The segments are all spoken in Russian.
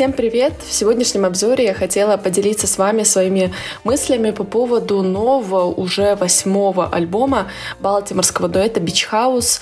Всем привет! В сегодняшнем обзоре я хотела поделиться с вами своими мыслями по поводу нового, уже 8-го альбома балтиморского дуэта Beach House,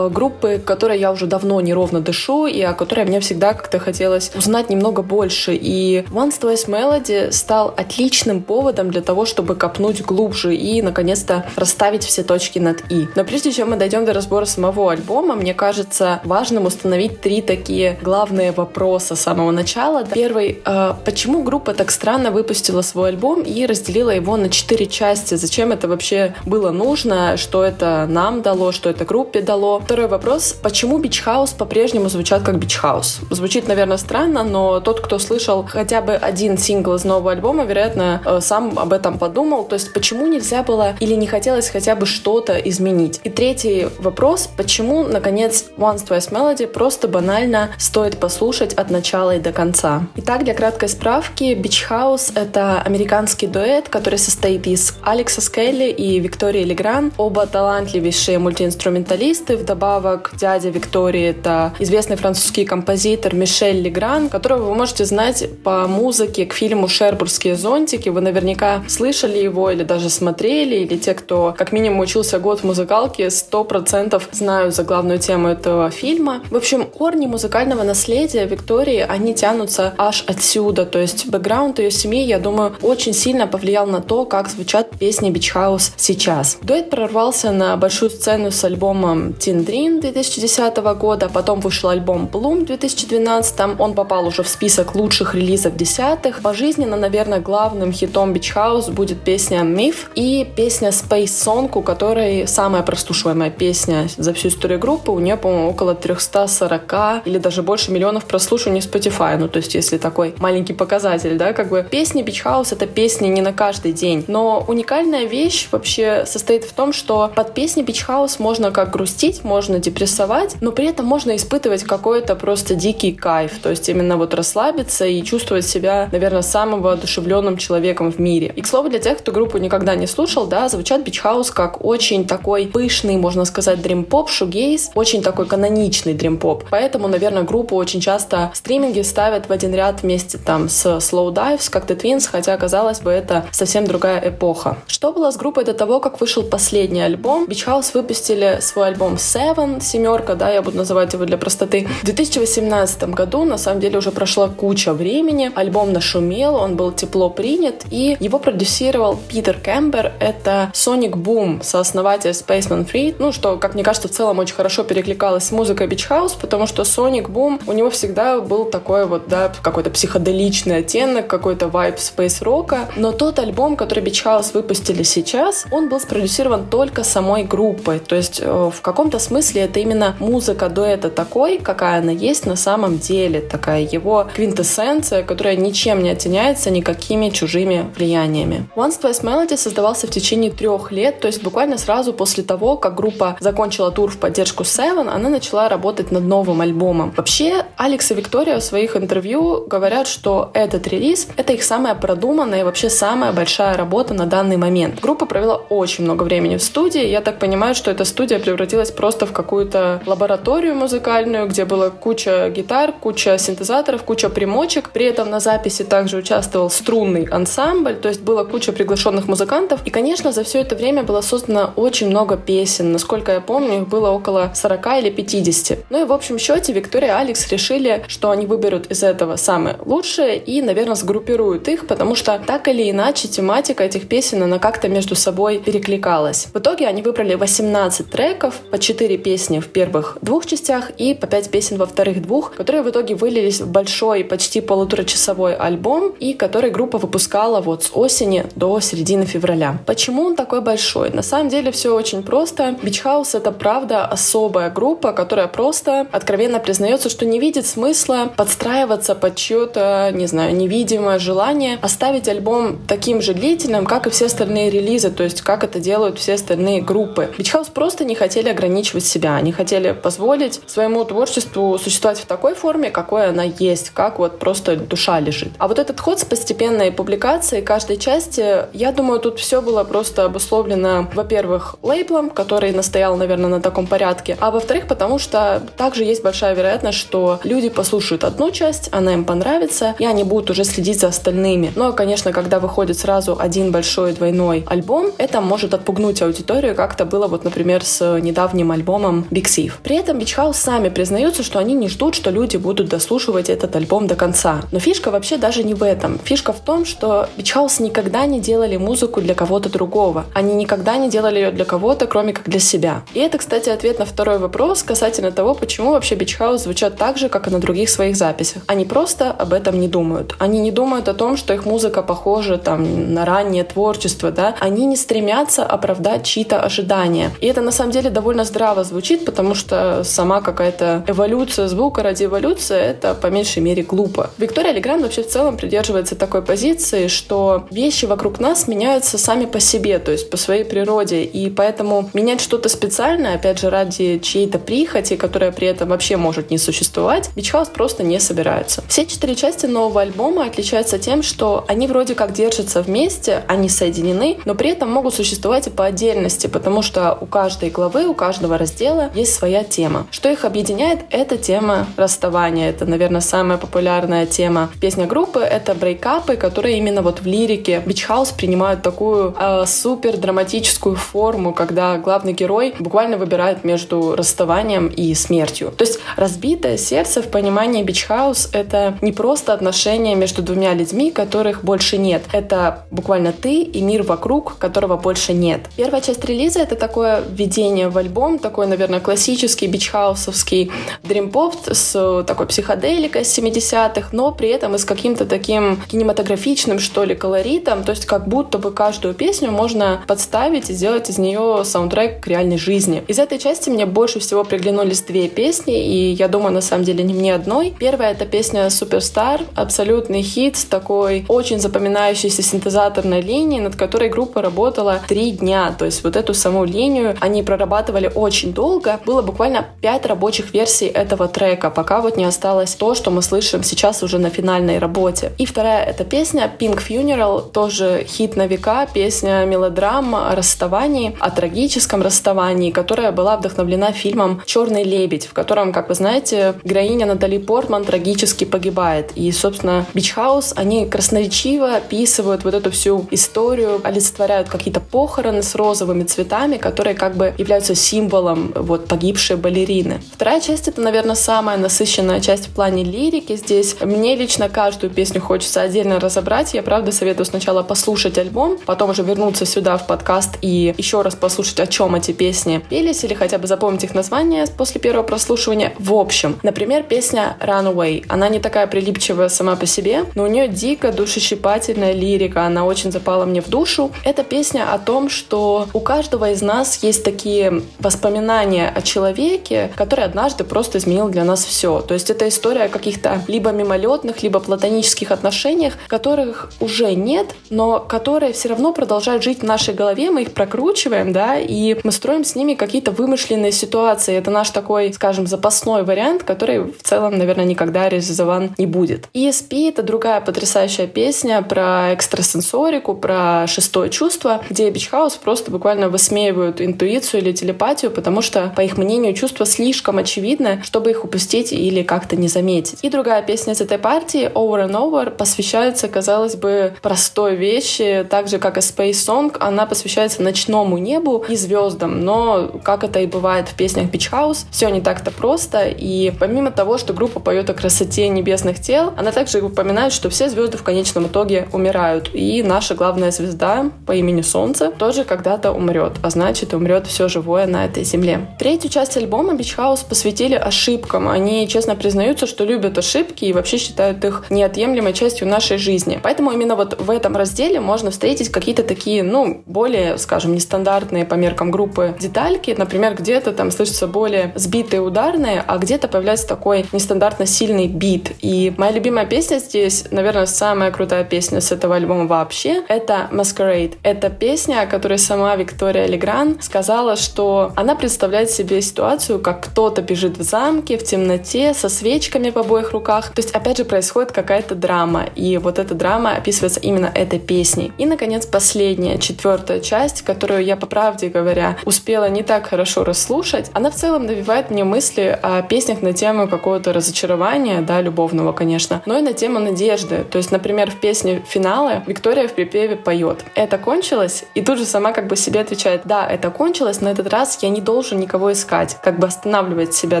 группы, которой я уже давно неровно дышу и о которой мне всегда как-то хотелось узнать немного больше. И Once Twice Melody стал отличным поводом для того, чтобы копнуть глубже и, наконец-то, расставить все точки над «и». Но прежде чем мы дойдем до разбора самого альбома, мне кажется важным установить три такие главные вопроса с самого начала. Первый. Почему группа так странно выпустила свой альбом и разделила его на 4 части? Зачем это вообще было нужно? Что это нам дало? Что это группе дало? Второй вопрос. Почему Beach House по-прежнему звучат как Beach House? Звучит, наверное, странно, но тот, кто слышал хотя бы один сингл из нового альбома, вероятно, сам об этом подумал. То есть, почему нельзя было или не хотелось хотя бы что-то изменить? И третий вопрос. Почему, наконец, Once Twice Melody просто банально стоит послушать от начала и до конца. Итак, для краткой справки, Beach House — это американский дуэт, который состоит из Алекса Скелли и Виктории Легран, оба талантливейшие мультиинструменталисты. Вдобавок, дядя Виктории — это известный французский композитор Мишель Легран, которого вы можете знать по музыке к фильму «Шербургские зонтики». Вы наверняка слышали его или даже смотрели, или те, кто как минимум учился год в музыкалке, 100% знают заглавную тему этого фильма. В общем, корни музыкального наследия Виктории, они тянутся аж отсюда, то есть бэкграунд ее семьи, я думаю, очень сильно повлиял на то, как звучат песни Beach House сейчас. Дуэт прорвался на большую сцену с альбомом Teen Dream 2010 года, потом вышел альбом Bloom в 2012, он попал уже в список лучших релизов десятых. Пожизненно, наверное, главным хитом Beach House будет песня Myth и песня Space Song, у которой самая прослушиваемая песня за всю историю группы, у нее, по-моему, около 340 или даже больше миллионов прослушиваний Spotify, ну то есть если такой маленький показатель, да, как бы песни Beach House — это песни не на каждый день, но уникальная вещь вообще состоит в том, что под песни Beach House можно как грустить, можно депрессовать, но при этом можно испытывать какой-то просто дикий кайф, то есть именно вот расслабиться и чувствовать себя, наверное, самым воодушевленным человеком в мире. И, к слову, для тех, кто группу никогда не слушал, да, звучат Beach House как очень такой пышный, можно сказать, дрим-поп, шугейз, очень такой каноничный дрим-поп, поэтому, наверное, группу очень часто стриминги ставят в один ряд вместе там с Slow Dive, с Cocteau Twins, хотя, казалось бы, это совсем другая эпоха. Что было с группой до того, как вышел последний альбом? Beach House выпустили свой альбом Seven, семерка, да, я буду называть его для простоты, в 2018 году, на самом деле уже прошла куча времени, альбом нашумел, он был тепло принят, и его продюсировал Питер Кэмпбер, это Sonic Boom, сооснователь Spaceman Free, ну, что, как мне кажется, в целом очень хорошо перекликалось с музыкой Beach House, потому что Sonic Boom, у него всегда был такой вот, да, какой-то психоделичный оттенок, какой-то вайб спейс-рока. Но тот альбом, который Beach House выпустили сейчас, он был спродюсирован только самой группой. То есть в каком-то смысле это именно музыка дуэта такой, какая она есть на самом деле. Такая его квинтэссенция, которая ничем не оттеняется никакими чужими влияниями. Once Twice Melody создавался в течение 3 лет, то есть буквально сразу после того, как группа закончила тур в поддержку Seven, она начала работать над новым альбомом. Вообще, Алекс и Виктория в своих интервью говорят, что этот релиз — это их самая продуманная и вообще самая большая работа на данный момент. Группа провела очень много времени в студии, я так понимаю, что эта студия превратилась просто в какую-то лабораторию музыкальную, где была куча гитар, куча синтезаторов, куча примочек, при этом на записи также участвовал струнный ансамбль, то есть была куча приглашенных музыкантов, и, конечно, за все это время было создано очень много песен, насколько я помню, их было около 40 или 50. Ну и в общем счете Виктория и Алекс решили, что они выберут из этого самое лучшее и, наверное, сгруппируют их, потому что так или иначе тематика этих песен, она как-то между собой перекликалась. В итоге они выбрали 18 треков, по 4 песни в первых 2 частях и по 5 песен во вторых 2, которые в итоге вылились в большой, почти полуторачасовой альбом, и который группа выпускала вот с осени до середины февраля. Почему он такой большой? На самом деле все очень просто. Beach House — это, правда, особая группа, которая просто откровенно признается, что не видит смысла подстраиваться под чье-то, не знаю, невидимое желание оставить альбом таким же длительным, как и все остальные релизы, то есть как это делают все остальные группы. Beach House просто не хотели ограничивать себя, они хотели позволить своему творчеству существовать в такой форме, какой она есть, как вот просто душа лежит. А вот этот ход с постепенной публикацией каждой части, я думаю, тут все было просто обусловлено, во-первых, лейблом, который настоял, наверное, на таком порядке, а во-вторых, потому что также есть большая вероятность, что люди послушают одну часть, часть, она им понравится, и они будут уже следить за остальными. Но, конечно, когда выходит сразу один большой двойной альбом, это может отпугнуть аудиторию, как это было, вот, например, с недавним альбомом Big Thief. При этом Beach House сами признаются, что они не ждут, что люди будут дослушивать этот альбом до конца. Но фишка вообще даже не в этом. Фишка в том, что Beach House никогда не делали музыку для кого-то другого. Они никогда не делали ее для кого-то, кроме как для себя. И это, кстати, ответ на второй вопрос касательно того, почему вообще Beach House звучат так же, как и на других своих записях. Они просто об этом не думают. Они не думают о том, что их музыка похожа там на раннее творчество, да. Они не стремятся оправдать чьи-то ожидания. И это на самом деле довольно здраво звучит, потому что сама какая-то эволюция звука ради эволюции — это по меньшей мере глупо. Виктория Легранд вообще в целом придерживается такой позиции, что вещи вокруг нас меняются сами по себе, то есть по своей природе, и поэтому менять что-то специальное, опять же, ради чьей-то прихоти, которая при этом вообще может не существовать, Beach House просто не собирается. Все 4 части нового альбома отличаются тем, что они вроде как держатся вместе, они соединены, но при этом могут существовать и по отдельности, потому что у каждой главы, у каждого раздела есть своя тема. Что их объединяет? Это тема расставания. Это, наверное, самая популярная тема в песнях группы. Это брейкапы, которые именно вот в лирике Beach House принимают такую супер драматическую форму, когда главный герой буквально выбирает между расставанием и смертью. То есть разбитое сердце в понимании Beach House — это не просто отношения между двумя людьми, которых больше нет. Это буквально ты и мир вокруг, которого больше нет. Первая часть релиза — это такое введение в альбом, такой, наверное, классический бичхаусовский дрим-поп с такой психоделикой с 70-х, но при этом и с каким-то таким кинематографичным, что ли, колоритом, то есть как будто бы каждую песню можно подставить и сделать из нее саундтрек к реальной жизни. Из этой части мне больше всего приглянулись две песни, и я думаю, на самом деле, не мне одной. Первая — это песня «Суперстар», абсолютный хит с такой очень запоминающейся синтезаторной линией, над которой группа работала 3 дня, то есть вот эту саму линию они прорабатывали очень долго, было буквально 5 рабочих версий этого трека, пока вот не осталось то, что мы слышим сейчас уже на финальной работе. И вторая — это песня Pink Funeral, тоже хит на века, песня мелодрама о расставании, о трагическом расставании, которая была вдохновлена фильмом «Черный лебедь», в котором, как вы знаете, героиня Натали Портман трагически погибает. И, собственно, Beach House, они красноречиво описывают вот эту всю историю, олицетворяют какие-то похороны с розовыми цветами, которые как бы являются символом вот погибшей балерины. Вторая часть — это, наверное, самая насыщенная часть в плане лирики здесь. Мне лично каждую песню хочется отдельно разобрать. Я, правда, советую сначала послушать альбом, потом уже вернуться сюда в подкаст и еще раз послушать, о чем эти песни пелись, или хотя бы запомнить их название после первого прослушивания. В общем, например, песня Runaway. Она не такая прилипчивая сама по себе, но у нее дико душещипательная лирика. Она очень запала мне в душу. Это песня о том, что у каждого из нас есть такие воспоминания о человеке, который однажды просто изменил для нас все. То есть это история о каких-то либо мимолетных, либо платонических отношениях, которых уже нет, но которые все равно продолжают жить в нашей голове. Мы их прокручиваем, да, и мы строим с ними какие-то вымышленные ситуации. Это наш такой, скажем, запасной вариант, который в целом, наверное, никогда реализован не будет. ESP — это другая потрясающая песня про экстрасенсорику, про шестое чувство, где Beach House просто буквально высмеивают интуицию или телепатию, потому что, по их мнению, чувства слишком очевидны, чтобы их упустить или как-то не заметить. И другая песня с этой партии, Over and Over, посвящается, казалось бы, простой вещи, так же, как и Space Song, она посвящается ночному небу и звездам, но, как это и бывает в песнях Beach House, все не так-то просто, и помимо того, что группа поет о красоте небесных тел, она также упоминает, что все звезды в конечном итоге умирают, и наша главная звезда по имени Солнце тоже когда-то умрет, а значит, умрет все живое на этой земле. Третью часть альбома Beach House посвятили ошибкам. Они честно признаются, что любят ошибки и вообще считают их неотъемлемой частью нашей жизни. Поэтому именно вот в этом разделе можно встретить какие-то такие, ну, более, скажем, нестандартные по меркам группы детальки. Например, где-то там слышатся более сбитые ударные, а где-то появляется такой нестандартно сильный бит. И моя любимая песня здесь, наверное, самая крутая песня с этого альбома вообще, это Masquerade. Это песня, о которой сама Виктория Легран сказала, что она представляет себе ситуацию, как кто-то бежит в замке, в темноте, со свечками в обоих руках. То есть, опять же, происходит какая-то драма. И вот эта драма описывается именно этой песней. И, наконец, последняя, 4-я часть, которую я, по правде говоря, успела не так хорошо расслушать. Она в целом навевает мне мысли о песнях на тему какого-то разочарования, да, любовного, конечно, но и на тему надежды. То есть, например, в песне «Финалы» Виктория в припеве поет: «Это кончилось», и тут же сама как бы себе отвечает: «Да, это кончилось, на этот раз я не должен никого искать», как бы останавливает себя,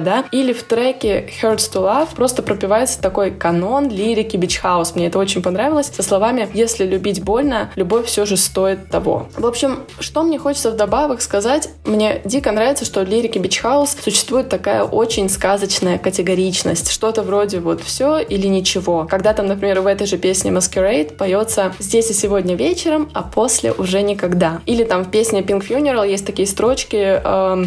да. Или в треке «Hurts to Love» просто пропивается такой канон лирики бичхаус. Мне это очень понравилось, со словами: «Если любить больно, любовь все же стоит того». В общем, что мне хочется вдобавок сказать, мне дико нравится, что в лирике бичхаус существует такая очень сказочная категоричность, что-то вроде вот «все» или «ничего». Когда там, например, в этой же песне «Masquerade» поется «здесь и сегодня вечером, а после уже никогда». Или там в песне Pink Funeral есть такие строчки,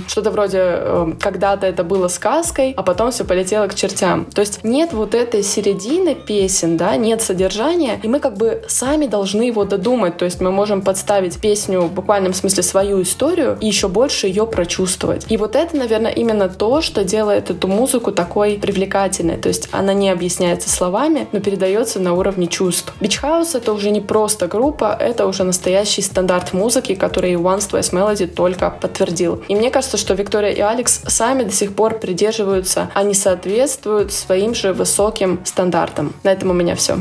что-то вроде «когда-то это было сказкой, а потом все полетело к чертям». То есть нет вот этой середины песен, да, нет содержания, и мы как бы сами должны его додумать. То есть мы можем подставить песню в буквальном смысле свою историю и еще больше ее прочувствовать. И вот это, наверное, именно то, что делает эту музыку такой привлекательной. То есть она не объясняется словами, но передается на уровне чувств. Beach House — это уже не просто группа, это уже настоящий стандарт музыки, который Once Twice Melody только подтвердил. И мне кажется, что Виктория и Алекс сами до сих пор придерживаются, они соответствуют своим же высоким стандартам. На этом у меня все.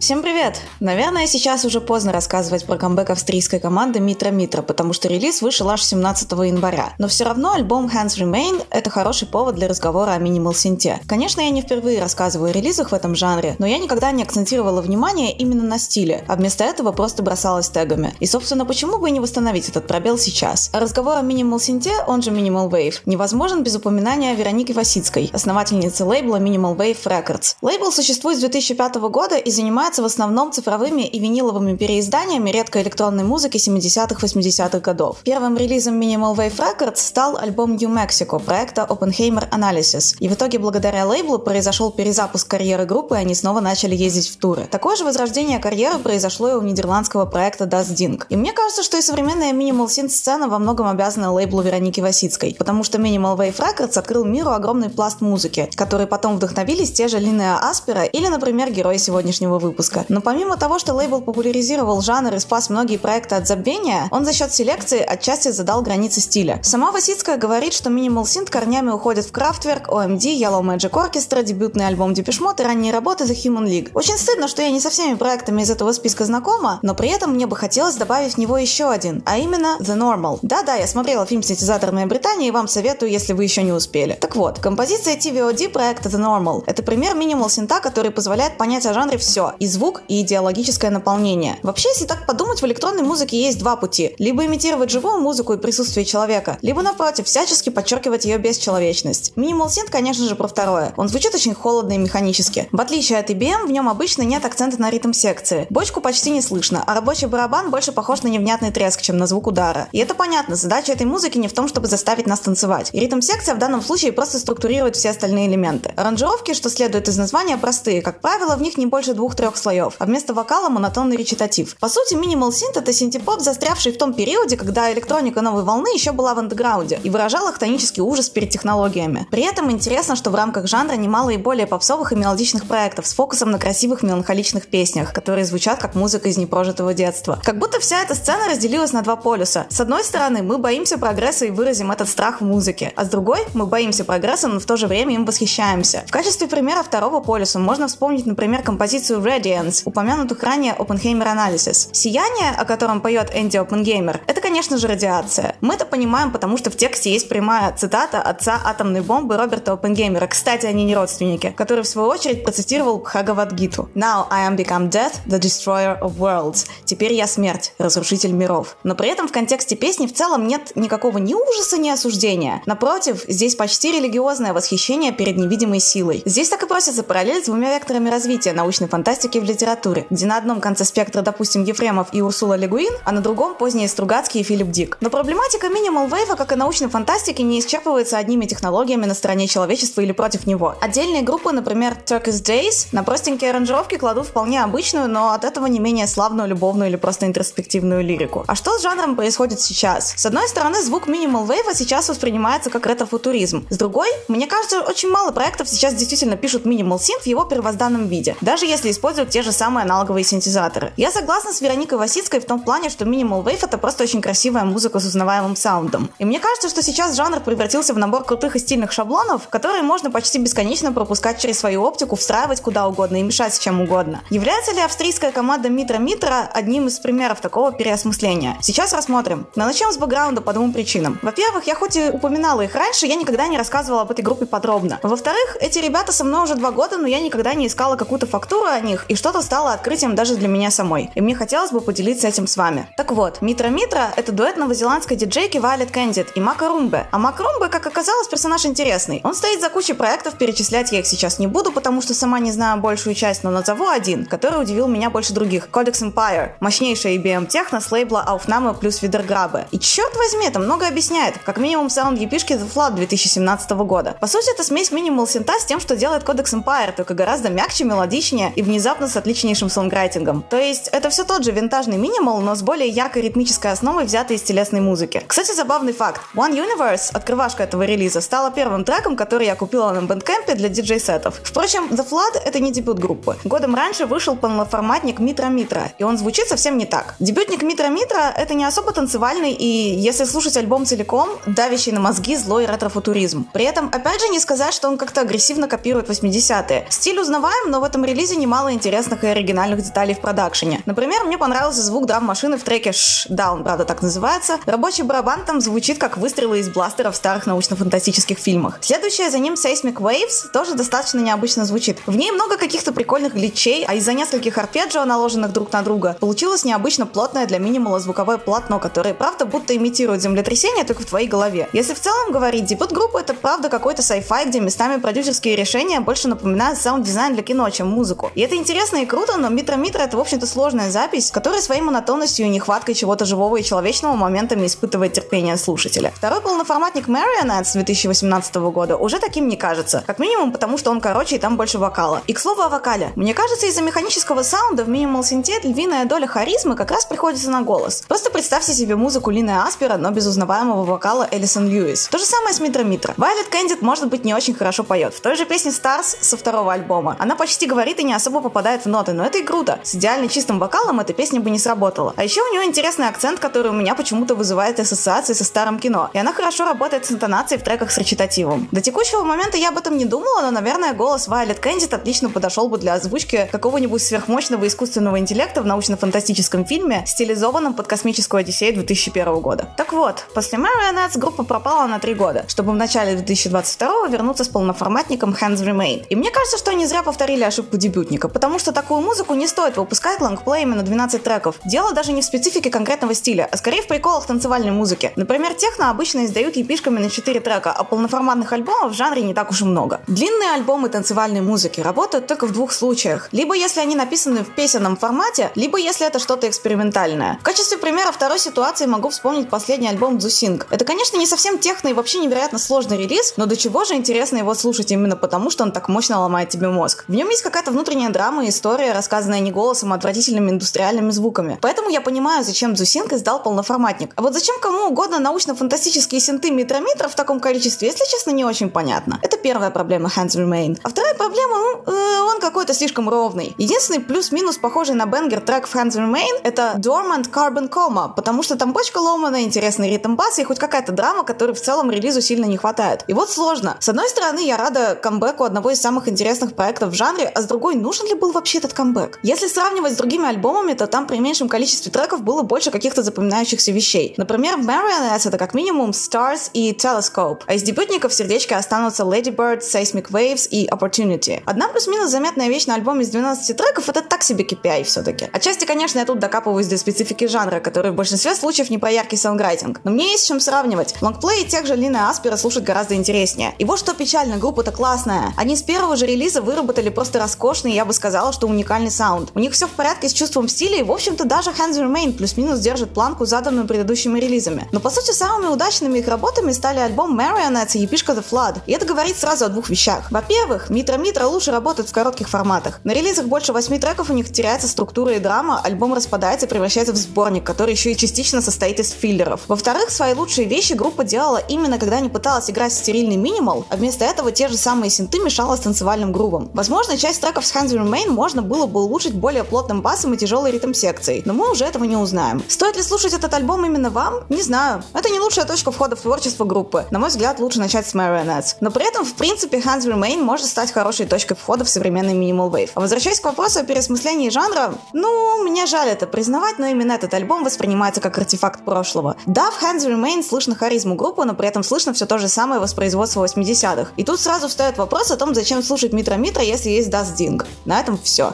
Всем привет! Наверное, сейчас уже поздно рассказывать про камбэк австрийской команды Mitra Mitra, потому что релиз вышел аж 17 января. Но все равно альбом Hands Remain — это хороший повод для разговора о минимал-синте. Конечно, я не впервые рассказываю о релизах в этом жанре, но я никогда не акцентировала внимание именно на стиле, а вместо этого просто бросалась тегами. И, собственно, почему бы и не восстановить этот пробел сейчас? А разговор о минимал-синте, он же Minimal Wave, невозможен без упоминания о Веронике Васицкой, основательнице лейбла Minimal Wave Records. Лейбл существует с 2005 года и занимает в основном цифровыми и виниловыми переизданиями редкой электронной музыки 70-х-80-х годов. Первым релизом Minimal Wave Records стал альбом New Mexico проекта Oppenheimer Analysis, и в итоге благодаря лейблу произошел перезапуск карьеры группы, и они снова начали ездить в туры. Такое же возрождение карьеры произошло и у нидерландского проекта Das Ding. И мне кажется, что и современная Minimal Synth сцена во многом обязана лейблу Вероники Васицкой, потому что Minimal Wave Records открыл миру огромный пласт музыки, который потом вдохновились те же Линнеа Аспера или, например, герои сегодняшнего выпуска. Но помимо того, что лейбл популяризировал жанр и спас многие проекты от забвения, он за счет селекции отчасти задал границы стиля. Сама Васицкая говорит, что Minimal Synth корнями уходит в Kraftwerk, OMD, Yellow Magic Orchestra, дебютный альбом Depeche Mode и ранние работы The Human League. Очень стыдно, что я не со всеми проектами из этого списка знакома, но при этом мне бы хотелось добавить в него еще один, а именно The Normal. Да-да, я смотрела фильм «Синтезаторная Британия» и вам советую, если вы еще не успели. Так вот, композиция TVOD проекта The Normal — это пример Minimal Synth, который позволяет понять о жанре все — и звук, и идеологическое наполнение. Вообще, если так подумать, в электронной музыке есть два пути. Либо имитировать живую музыку и присутствие человека, либо, напротив, всячески подчеркивать ее бесчеловечность. Minimal Synth, конечно же, про второе. Он звучит очень холодно и механически. В отличие от EBM, в нем обычно нет акцента на ритм секции. Бочку почти не слышно, а рабочий барабан больше похож на невнятный треск, чем на звук удара. И это понятно, задача этой музыки не в том, чтобы заставить нас танцевать. И ритм-секция в данном случае просто структурирует все остальные элементы. Аранжировки, что следует из названия, простые. Как правило, в них не больше 2-3 слоев, а вместо вокала монотонный речитатив. По сути, Minimal Synth — это синтепоп, застрявший в том периоде, когда электроника новой волны еще была в андеграунде и выражала хтонический ужас перед технологиями. При этом интересно, что в рамках жанра немало и более попсовых и мелодичных проектов с фокусом на красивых меланхоличных песнях, которые звучат как музыка из непрожитого детства. Как будто вся эта сцена разделилась на два полюса. С одной стороны, мы боимся прогресса и выразим этот страх в музыке, а с другой, мы боимся прогресса, но в то же время им восхищаемся. В качестве примера второго полюса можно вспомнить, например, композицию Radiance, упомянутых ранее Oppenheimer Analysis. Сияние, о котором поет Энди Оппенгеймер, это, конечно же, радиация. Мы это понимаем, потому что в тексте есть прямая цитата отца атомной бомбы Роберта Оппенгеймера, кстати, они не родственники, который, в свою очередь, процитировал Бхагавадгиту. Now I am become death, the destroyer of worlds. Теперь я смерть, разрушитель миров. Но при этом в контексте песни в целом нет никакого ни ужаса, ни осуждения. Напротив, здесь почти религиозное восхищение перед невидимой силой. Здесь так и просится параллель с двумя векторами развития научной фантастики в литературе, где на одном конце спектра, допустим, Ефремов и Урсула Ле Гуин, а на другом поздние Стругацкий и Филипп Дик. Но проблематика Minimal Wave, как и научной фантастики, не исчерпывается одними технологиями на стороне человечества или против него. Отдельные группы, например, Turkish Days, на простенькие аранжировки кладут вполне обычную, но от этого не менее славную, любовную или просто интроспективную лирику. А что с жанром происходит сейчас? С одной стороны, звук Minimal Wave сейчас воспринимается как ретро-футуризм. С другой, мне кажется, очень мало проектов сейчас действительно пишут Minimal Synth в его первозданном виде, даже если используют использовать те же самые аналоговые синтезаторы. Я согласна с Вероникой Васицкой в том плане, что Minimal Wave — это просто очень красивая музыка с узнаваемым саундом. И мне кажется, что сейчас жанр превратился в набор крутых и стильных шаблонов, которые можно почти бесконечно пропускать через свою оптику, встраивать куда угодно и мешать чем угодно. Является ли австрийская команда Mitra Mitra одним из примеров такого переосмысления? Сейчас рассмотрим. Но начнем с бэкграунда по двум причинам. Во-первых, я хоть и упоминала их раньше, я никогда не рассказывала об этой группе подробно. Во-вторых, эти ребята со мной уже 2 года, но я никогда не искала какую-то фактуру о них, и что-то стало открытием даже для меня самой. И мне хотелось бы поделиться этим с вами. Так вот, Mitra Mitra — это дуэт новозеландской диджейки Violet Candid и Мака Румбе. А Мак Румбе, как оказалось, персонаж интересный. Он стоит за кучей проектов, перечислять я их сейчас не буду, потому что сама не знаю большую часть, но назову один, который удивил меня больше других. Codex Empire, мощнейшая EBM-техно с лейбла Aufnahme плюс Wiedergabe. И черт возьми, это много объясняет. Как минимум саунд епишки The Flood 2017 года. По сути, это смесь минимал синта с тем, что делает Codex Empire, только гораздо мягче, мелодичнее и внезапно с отличнейшим сонграйтингом. То есть, это все тот же винтажный минимал, но с более яркой ритмической основой, взятой из телесной музыки. Кстати, забавный факт. One Universe, открывашка этого релиза, стала первым треком, который я купила на Bandcamp'е для диджей-сетов. Впрочем, The Flood — это не дебют группы. Годом раньше вышел полноформатник Mitra Mitra, и он звучит совсем не так. Дебютник Mitra Mitra — это не особо танцевальный и, если слушать альбом целиком, давящий на мозги злой ретрофутуризм. При этом, опять же, не сказать, что он как-то агрессивно копирует 80-е. Стиль узнаваем, но в этом релизе немало интересных и оригинальных деталей в продакшене. Например, мне понравился звук драм-машины в треке «Шдаун», правда так называется. Рабочий барабан там звучит как выстрелы из бластеров в старых научно-фантастических фильмах. Следующая за ним Seismic Waves тоже достаточно необычно звучит. В ней много каких-то прикольных гличей, а из-за нескольких арпеджио, наложенных друг на друга, получилось необычно плотное для минимала звуковое полотно, которое правда будто имитирует землетрясение только в твоей голове. Если в целом говорить, дебют группы — это правда какой-то sci-fi, где местами продюсерские решения больше напоминают саунд-дизайн для кино, чем музыку. И это интересно и круто, но Mitra Mitra — это в общем-то сложная запись, которая своей монотонностью и нехваткой чего-то живого и человечного моментами испытывает терпение слушателя. Второй полноформатник Marionettes 2018 года уже таким не кажется. Как минимум потому, что он короче и там больше вокала. И к слову о вокале. Мне кажется, из-за механического саунда в Minimal Synth львиная доля харизмы как раз приходится на голос. Просто представьте себе музыку Лины Аспера, но без узнаваемого вокала Элисон Льюис. То же самое с Mitra Mitra. Violet Candid, может быть, не очень хорошо поет. В той же песне Stars со второго альбома она почти говорит и не особо попадает в ноты, но это и круто. С идеально чистым вокалом эта песня бы не сработала. А еще у нее интересный акцент, который у меня почему-то вызывает ассоциации со старым кино. И она хорошо работает с интонацией в треках с речитативом. До текущего момента я об этом не думала, но, наверное, голос Violet Candid отлично подошел бы для озвучки какого-нибудь сверхмощного искусственного интеллекта в научно-фантастическом фильме, стилизованном под космическую Одиссею 2001 года. Так вот, после Marionettes группа пропала на 3 года, чтобы в начале 2022 вернуться с полноформатником Hands Remain. И мне кажется, что они зря повторили ошибку дебютника, потому что такую музыку не стоит выпускать лонгплеями на 12 треков. Дело даже не в специфике конкретного стиля, а скорее в приколах танцевальной музыки. Например, техно обычно издают епишками на 4 трека, а полноформатных альбомов в жанре не так уж и много. Длинные альбомы танцевальной музыки работают только в 2 случаях. Либо если они написаны в песенном формате, либо если это что-то экспериментальное. В качестве примера второй ситуации могу вспомнить последний альбом Zusing. Это, конечно, не совсем техно и вообще невероятно сложный релиз, но до чего же интересно его слушать именно потому, что он так мощно ломает тебе мозг. В нем есть какая-то внутренняя драма и история, рассказанная не голосом, а отвратительными индустриальными звуками. Поэтому я понимаю, зачем Zusing издал полноформатник. А вот зачем кому угодно научно-фантастические синты Mitra Mitra в таком количестве, если честно, не очень понятно. Это первая проблема Hands Remain. А вторая проблема, он какой-то слишком ровный. Единственный плюс-минус похожий на бэнгер трек в Hands Remain — это Dormant Carbon Coma, потому что там бочка ломаная, интересный ритм баса и хоть какая-то драма, которой в целом релизу сильно не хватает. И вот сложно. С одной стороны, я рада камбэку одного из самых интересных проектов в жанре, а с другой, нужен ли был вообще этот камбэк? Если сравнивать с другими альбомами, то там при меньшем количестве треков было больше каких-то запоминающихся вещей. Например, в Marionettes это как минимум Stars и Telescope, а из дебютников в сердечке останутся Lady Bird, Seismic Waves и Opportunity. Одна плюс-минус заметная вещь на альбоме из 12 треков — это так себе KPI все-таки. Отчасти, конечно, я тут докапываюсь до специфики жанра, который в большинстве случаев не про яркий саунграйтинг. Но мне есть с чем сравнивать. Лонгплей тех же Лины Аспера слушать гораздо интереснее. И вот что печально, группа-то классная. Они с первого же релиза выработали просто роскошный, я бы сказала, что уникальный саунд. У них все в порядке с чувством стиля, и в общем-то даже Hands Remain плюс-минус держит планку, заданную предыдущими релизами. Но по сути самыми удачными их работами стали альбом Marionettes и епишка The Flood. И это говорит сразу о 2 вещах. Во-первых, Mitra Mitra лучше работают в коротких форматах. На релизах больше 8 треков у них теряется структура и драма, альбом распадается и превращается в сборник, который еще и частично состоит из филлеров. Во-вторых, свои лучшие вещи группа делала именно когда не пыталась играть в стерильный минимал, а вместо этого те же самые синты мешала с танцевальным грувом. Возможно, часть треков с Hands Remain можно было бы улучшить более плотным басом и тяжелой ритм-секцией, но мы уже этого не узнаем. Стоит ли слушать этот альбом именно вам? Не знаю. Это не лучшая точка входа в творчество группы. На мой взгляд, лучше начать с Marionettes. Но при этом, в принципе, Hands Remain может стать хорошей точкой входа в современный Minimal Wave. А возвращаясь к вопросу о переосмыслении жанра, мне жаль это признавать, но именно этот альбом воспринимается как артефакт прошлого. Да, в Hands Remain слышно харизму группы, но при этом слышно все то же самое воспроизводство 80-х. И тут сразу встает вопрос о том, зачем слушать Mitra Mitra, если есть Dust Ding. На этом все.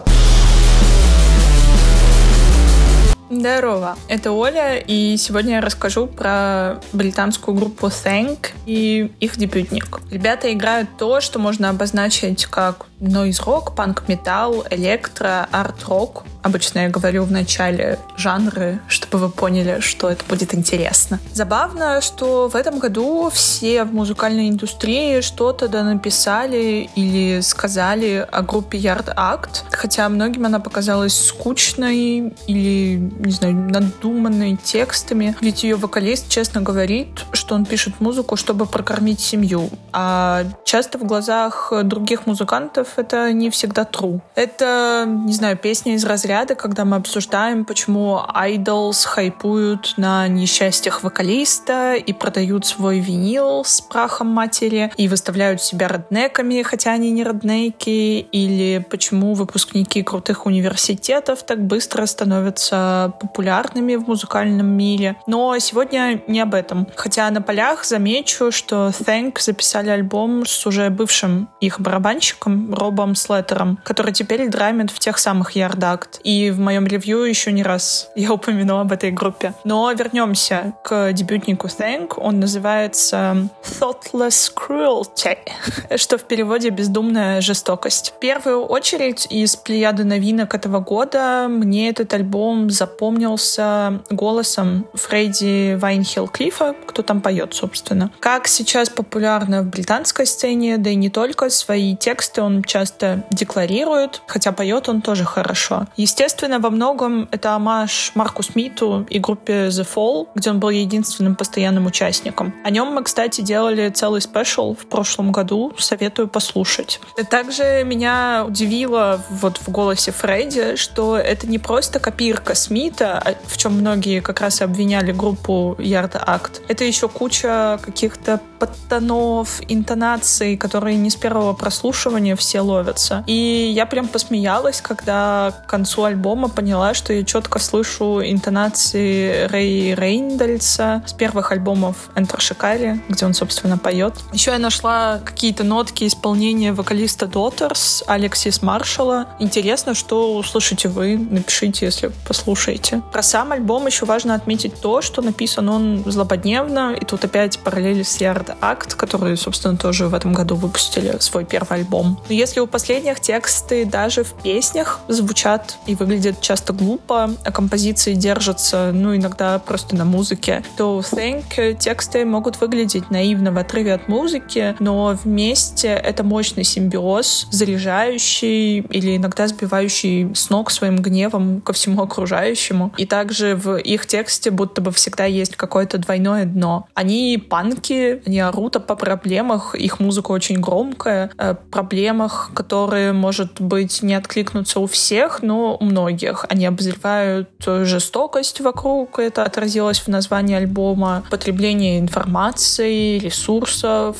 Здорово, это Оля, и сегодня я расскажу про британскую группу Thank и их дебютник. Ребята играют то, что можно обозначить как нойз-рок, панк-метал, электро, арт-рок. Обычно я говорю в начале жанры, чтобы вы поняли, что это будет интересно. Забавно, что в этом году все в музыкальной индустрии что-то написали или сказали о группе Yard Act, хотя многим она показалась скучной или, не знаю, надуманной текстами. Ведь ее вокалист честно говорит, что он пишет музыку, чтобы прокормить семью. А часто в глазах других музыкантов это не всегда true. Это, не знаю, песня из разряда, когда мы обсуждаем, почему Idols хайпуют на несчастьях вокалиста и продают свой винил с прахом матери и выставляют себя роднеками, хотя они не роднеки, или почему выпускники крутых университетов так быстро становятся популярными в музыкальном мире. Но сегодня не об этом. Хотя на полях замечу, что Thank записали альбом с уже бывшим их барабанщиком Робом Слеттером, который теперь драмит в тех самых Yard Act. И в моем ревью еще не раз я упомянула об этой группе. Но вернемся к дебютнику Thank. Он называется Thoughtless Cruelty, что в переводе «бездумная жестокость». В первую очередь из плеяды новинок этого года мне этот альбом запомнился голосом Фредди Вайнхилл-Клиффа, кто там поет, собственно. Как сейчас популярно в британской сцене, да и не только, свои тексты он часто декларирует, хотя поет он тоже хорошо. Естественно, во многом это омаж Марку Смиту и группе The Fall, где он был единственным постоянным участником. О нем мы, кстати, делали целый спешл в прошлом году, советую послушать. Также меня удивило вот в голосе Фредди, что это не просто копирка Смита, в чем многие как раз и обвиняли группу Yard Act. Это еще куча каких-то подтонов, интонаций, которые не с первого прослушивания все ловятся. И я прям посмеялась, когда к концу альбома поняла, что я четко слышу интонации Рэя Рейндальса с первых альбомов Enter Shikari, где он, собственно, поет. Еще я нашла какие-то нотки исполнения вокалиста Daughters, Алексис Маршалла. Интересно, что услышите вы, напишите, если послушаете. Про сам альбом еще важно отметить то, что написан он злободневно, и тут опять параллели с Yard Act, который, собственно, тоже в этом году выпустили свой первый альбом. Но если у последних тексты даже в песнях звучат и выглядят часто глупо, а композиции держатся, иногда просто на музыке, то у Thank тексты могут выглядеть наивно в отрыве от музыки, но вместе это мощный симбиоз, заряжающий или иногда сбивающий с ног своим гневом ко всему окружающему. И также в их тексте будто бы всегда есть какое-то двойное дно. Они панки, они орут по проблемах, их музыка очень громкая, о проблемах, которые, может быть, не откликнутся у всех, но у многих. Они обозревают жестокость вокруг, это отразилось в названии альбома, потребление информации, ресурсов,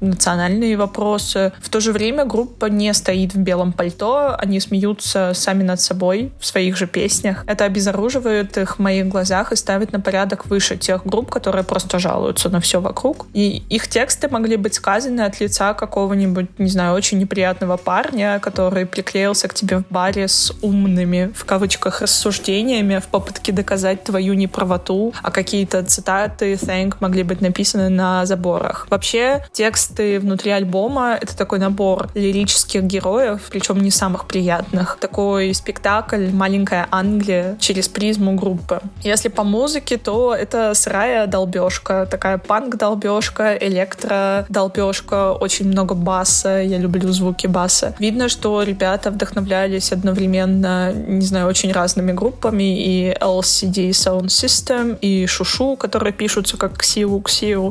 национальные вопросы. В то же время группа не стоит в белом пальто, они смеются сами над собой в своих же песнях. Это обезоруживает их в моих глазах и ставит на порядок выше тех групп, которые просто жалуются на все вокруг. И их тексты могли быть сказаны от лица какого-нибудь, не знаю, очень неприятного парня, который приклеился к тебе в баре с умными, в кавычках, рассуждениями в попытке доказать твою неправоту, а какие-то цитаты Thank могли быть написаны на заборах. Вообще, тексты внутри альбома — это такой набор лирических героев, причем не самых приятных. Такой спектакль «Маленькая Англия» через призму группы. Если по музыке, то это сырая долбежка, такая панк-долбежка, гармошка, электро, долбежка, очень много баса, я люблю звуки баса. Видно, что ребята вдохновлялись одновременно, не знаю, очень разными группами, и LCD Sound System, и Шушу, которые пишутся как Ксиу,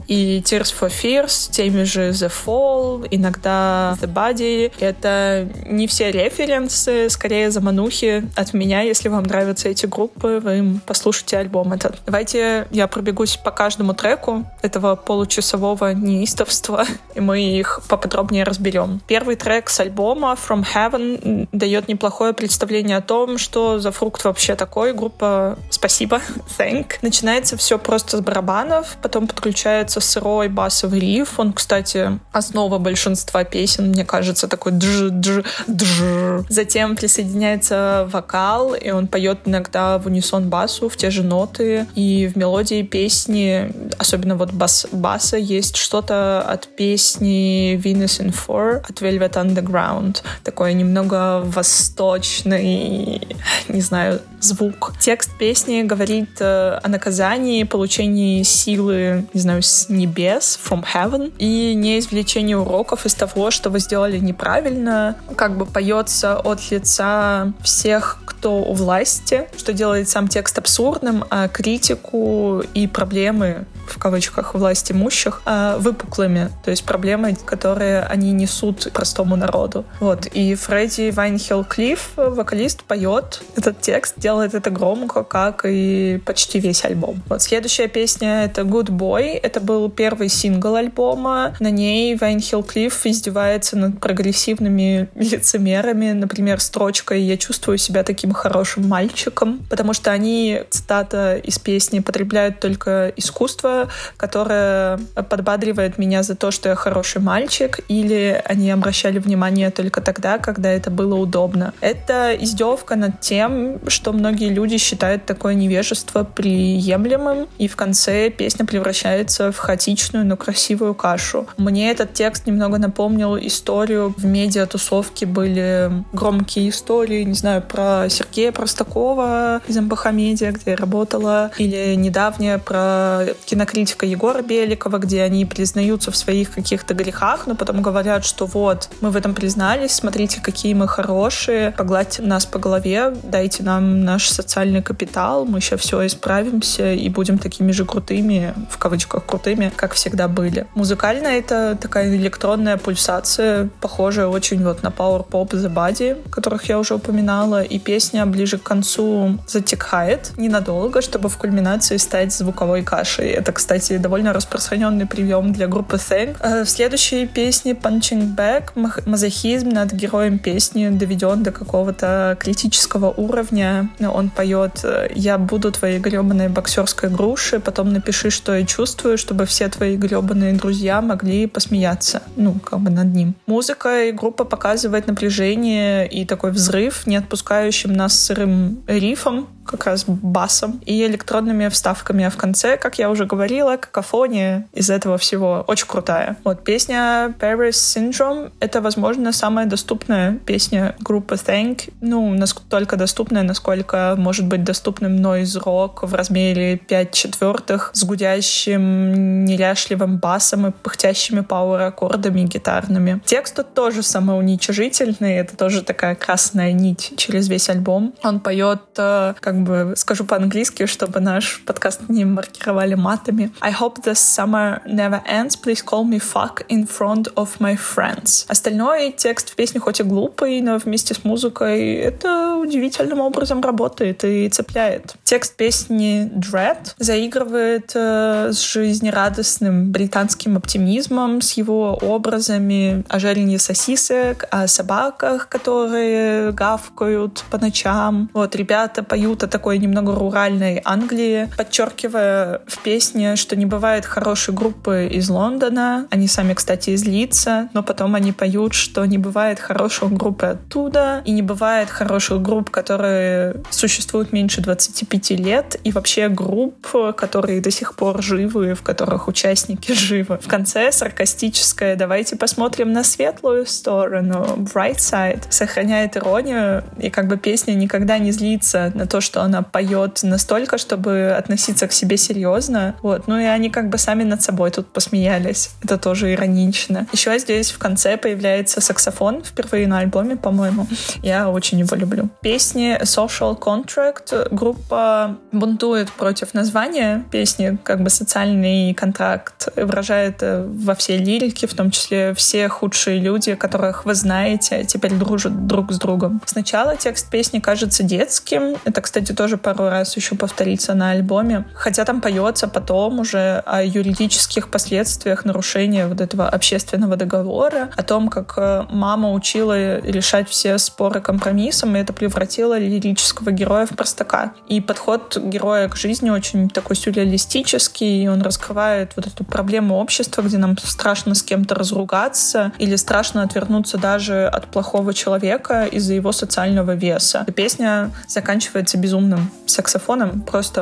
и Tears for Fears, теми же The Fall, иногда The Body. Это не все референсы, скорее заманухи от меня. Если вам нравятся эти группы, вы послушайте альбом этот. Давайте я пробегусь по каждому треку этого получасового неистовства, и мы их поподробнее разберем. Первый трек с альбома From Heaven дает неплохое представление о том, что за фрукт вообще такой. Группа «Спасибо», «Thank». Начинается все просто с барабанов, потом подключается сырой басовый риф. Он, кстати, основа большинства песен, мне кажется, такой дж-дж-дж. Затем присоединяется вокал, и он поет иногда в унисон басу, в те же ноты. И в мелодии песни, особенно вот баса, есть что-то от песни Venus in Four от Velvet Underground. Такой немного восточный, не знаю, звук. Текст песни говорит о наказании, получении силы, не знаю, с небес, from heaven, и не извлечении уроков из того, что вы сделали неправильно. Как бы поется от лица всех, кто у власти, что делает сам текст абсурдным, а критику и проблемы, в кавычках, власть имущих, выпуклыми, то есть проблемы, которые они несут простому народу. Вот. И Фредди Вайнхилл-Клифф, вокалист, поет этот текст, делает это громко, как и почти весь альбом. Вот. Следующая песня — это Good Boy. Это был первый сингл альбома. На ней Вайнхилл-Клифф издевается над прогрессивными лицемерами, например, строчкой «Я чувствую себя таким хорошим мальчиком», потому что они, цитата из песни, потребляют только искусство, которое подбадривает меня за то, что я хороший мальчик, или они обращали внимание только тогда, когда это было удобно. Это издевка над тем, что многие люди считают такое невежество приемлемым, и в конце песня превращается в хаотичную, но красивую кашу. Мне этот текст немного напомнил историю. В медиатусовке были громкие истории, не знаю, про Сергея Простакова из МБХ Медиа, где я работала, или недавняя про кинокритика Егора Беликова, где они признаются в своих каких-то грехах, но потом говорят, что вот, мы в этом признались, смотрите, какие мы хорошие, погладьте нас по голове, дайте нам наш социальный капитал, мы сейчас все исправимся и будем такими же крутыми, в кавычках крутыми, как всегда были. Музыкально это такая электронная пульсация, похожая очень вот на Power Pop, The Body, которых я уже упоминала, и песня ближе к концу затихает ненадолго, чтобы в кульминации стать звуковой кашей. Это, кстати, довольно распространенный прием для группы Thank. В следующей песне Punching Back мазохизм над героем песни доведен до какого-то критического уровня. Он поет «Я буду твоей гребаной боксерской грушей, потом напиши, что я чувствую, чтобы все твои гребаные друзья могли посмеяться». Ну, как бы над ним. Музыка и группа показывает напряжение и такой взрыв, не отпускающим нас сырым рифом, как раз басом, и электронными вставками. А в конце, как я уже говорила, какофония из этого всего очень крутая. Вот песня Paris Syndrome — это, возможно, самая доступная песня группы Thank. Ну, настолько доступная, насколько может быть доступным нойз-рок в размере 5/4 с гудящим, неряшливым басом и пыхтящими пауэр-аккордами гитарными. Текст тут тоже самоуничижительный, это тоже такая красная нить через весь альбом. Он поет, как бы скажу по-английски, чтобы наш подкаст не маркировали матами. I hope this summer never ends. Please call me fuck in front of my friends. Остальной текст в песне хоть и глупый, но вместе с музыкой это удивительным образом работает и цепляет. Текст песни Dread заигрывает с жизнерадостным британским оптимизмом, с его образами о жарении сосисок, о собаках, которые гавкают по ночам. Вот, ребята поют о такой немного руральной Англии, подчеркивая в песне, что не бывает хорошей группы из Лондона. Они сами, кстати, из Лидса, но потом они поют, что не бывает хорошей группы оттуда, и не бывает хороших групп, которые существуют меньше 25 лет, и вообще групп, которые до сих пор живы, в которых участники живы. В конце саркастическое «Давайте посмотрим на светлую сторону», Bright Side, сохраняет иронию, и как бы песня никогда не злится на то, что что она поет настолько, чтобы относиться к себе серьезно. Вот. Ну и они как бы сами над собой тут посмеялись. Это тоже иронично. Еще здесь в конце появляется саксофон впервые на альбоме, по-моему. Я очень его люблю. Песни Social Contract. Группа бунтует против названия песни, как бы социальный контракт выражает во всей лирике, в том числе все худшие люди, которых вы знаете, теперь дружат друг с другом. Сначала текст песни кажется детским. Это, кстати, тоже пару раз еще повторится на альбоме. Хотя там поется потом уже о юридических последствиях нарушения вот этого общественного договора, о том, как мама учила решать все споры компромиссом, и это превратило лирического героя в простака. И подход героя к жизни очень такой сюрреалистический, и он раскрывает вот эту проблему общества, где нам страшно с кем-то разругаться или страшно отвернуться даже от плохого человека из-за его социального веса. Эта песня заканчивается безумным саксофоном, просто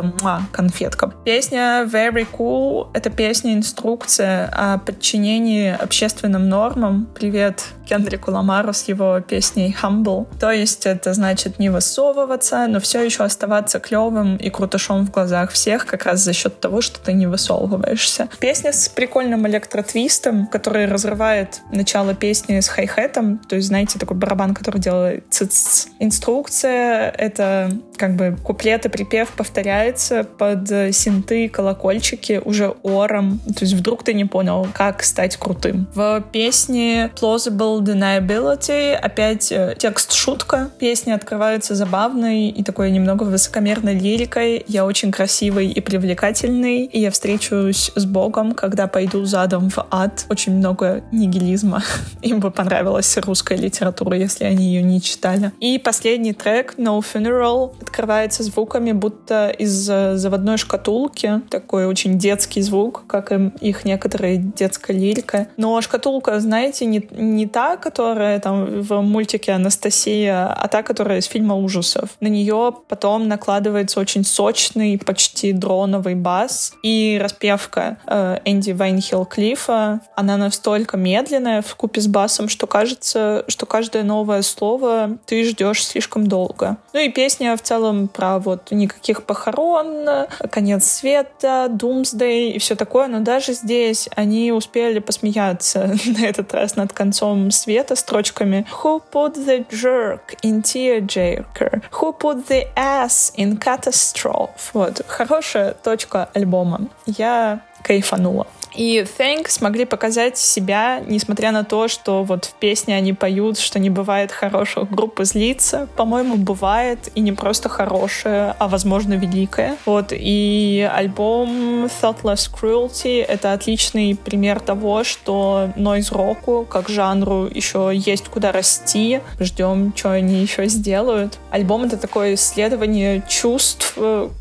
конфетка. Песня Very Cool — это песня-инструкция о подчинении общественным нормам. Привет Кендрику Ламару с его песней Humble. То есть это значит не высовываться, но все еще оставаться клевым и крутышом в глазах всех как раз за счет того, что ты не высовываешься. Песня с прикольным электротвистом, который разрывает начало песни с хай-хэтом. То есть, знаете, такой барабан, который делает ц-ц-ц. Инструкция — это как бы куплет и припев повторяется под синты и колокольчики уже ором. То есть вдруг ты не понял, как стать крутым. В песне Plausible Deniability опять текст-шутка. Песня открывается забавной и такой немного высокомерной лирикой. Я очень красивый и привлекательный, и я встречусь с Богом, когда пойду задом в ад. Очень много нигилизма. Им бы понравилась русская литература, если они ее не читали. И последний трек No Funeral открывается звуками, будто из заводной шкатулки. Такой очень детский звук, как их некоторые детская лирика. Но шкатулка, знаете, не та, которая там в мультике Анастасия, а та, которая из фильма ужасов. На нее потом накладывается очень сочный, почти дроновый бас. И распевка Энди Вайнхилл-Клиффа, она настолько медленная вкупе с басом, что кажется, что каждое новое слово ты ждешь слишком долго. Ну и песня в целом про вот никаких похорон, конец света, Doomsday и все такое, но даже здесь они успели посмеяться на этот раз над концом света строчками Who put the jerk in tearjerker? Who put the ass in catastrophe? Вот, хорошая точка альбома. Я кайфанула. И Thank смогли показать себя, несмотря на то, что вот в песне они поют, что не бывает хороших групп и злиться. По-моему, бывает и не просто хорошее, а, возможно, великое. Вот, и альбом Thoughtless Cruelty — это отличный пример того, что нойз-року, как жанру, еще есть куда расти. Ждем, что они еще сделают. Альбом — это такое исследование чувств,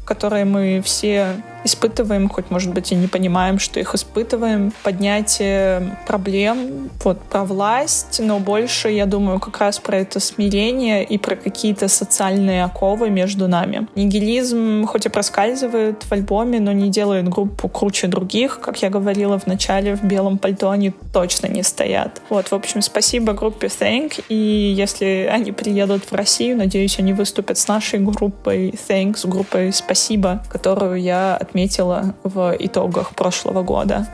которые мы все испытываем, хоть, может быть, и не понимаем, что их испытываем. Поднятие проблем, вот, про власть, но больше, я думаю, как раз про это смирение и про какие-то социальные оковы между нами. Нигилизм хоть и проскальзывает в альбоме, но не делает группу круче других. Как я говорила в начале, в белом пальто они точно не стоят. Вот, в общем, спасибо группе Thank, и если они приедут в Россию, надеюсь, они выступят с нашей группой Thank, с группой «Спасибо», которую я отметила в итогах прошлого года.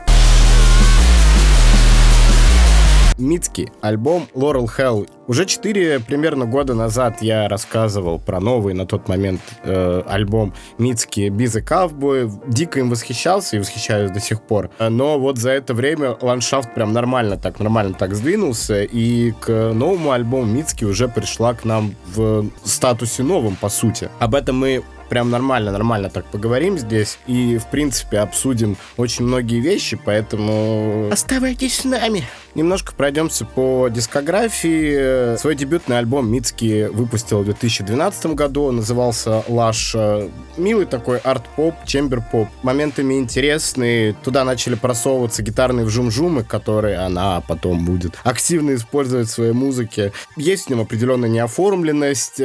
Mitski, альбом Laurel Hell. Уже 4 примерно года назад я рассказывал про новый на тот момент альбом Mitski Be the Cowboy. Дико им восхищался и восхищаюсь до сих пор. Но вот за это время ландшафт прям нормально так сдвинулся. И к новому альбому Mitski уже пришла к нам в статусе новом, по сути. Об этом мы прям нормально так поговорим здесь и, в принципе, обсудим очень многие вещи, поэтому оставайтесь с нами. Немножко пройдемся по дискографии. Свой дебютный альбом Mitski выпустил в 2012 году, назывался Lush. Милый такой арт-поп, чембер-поп. Моментами интересные. Туда начали просовываться гитарные вжум-жумы, которые она потом будет активно использовать в своей музыке. Есть в нем определенная неоформленность,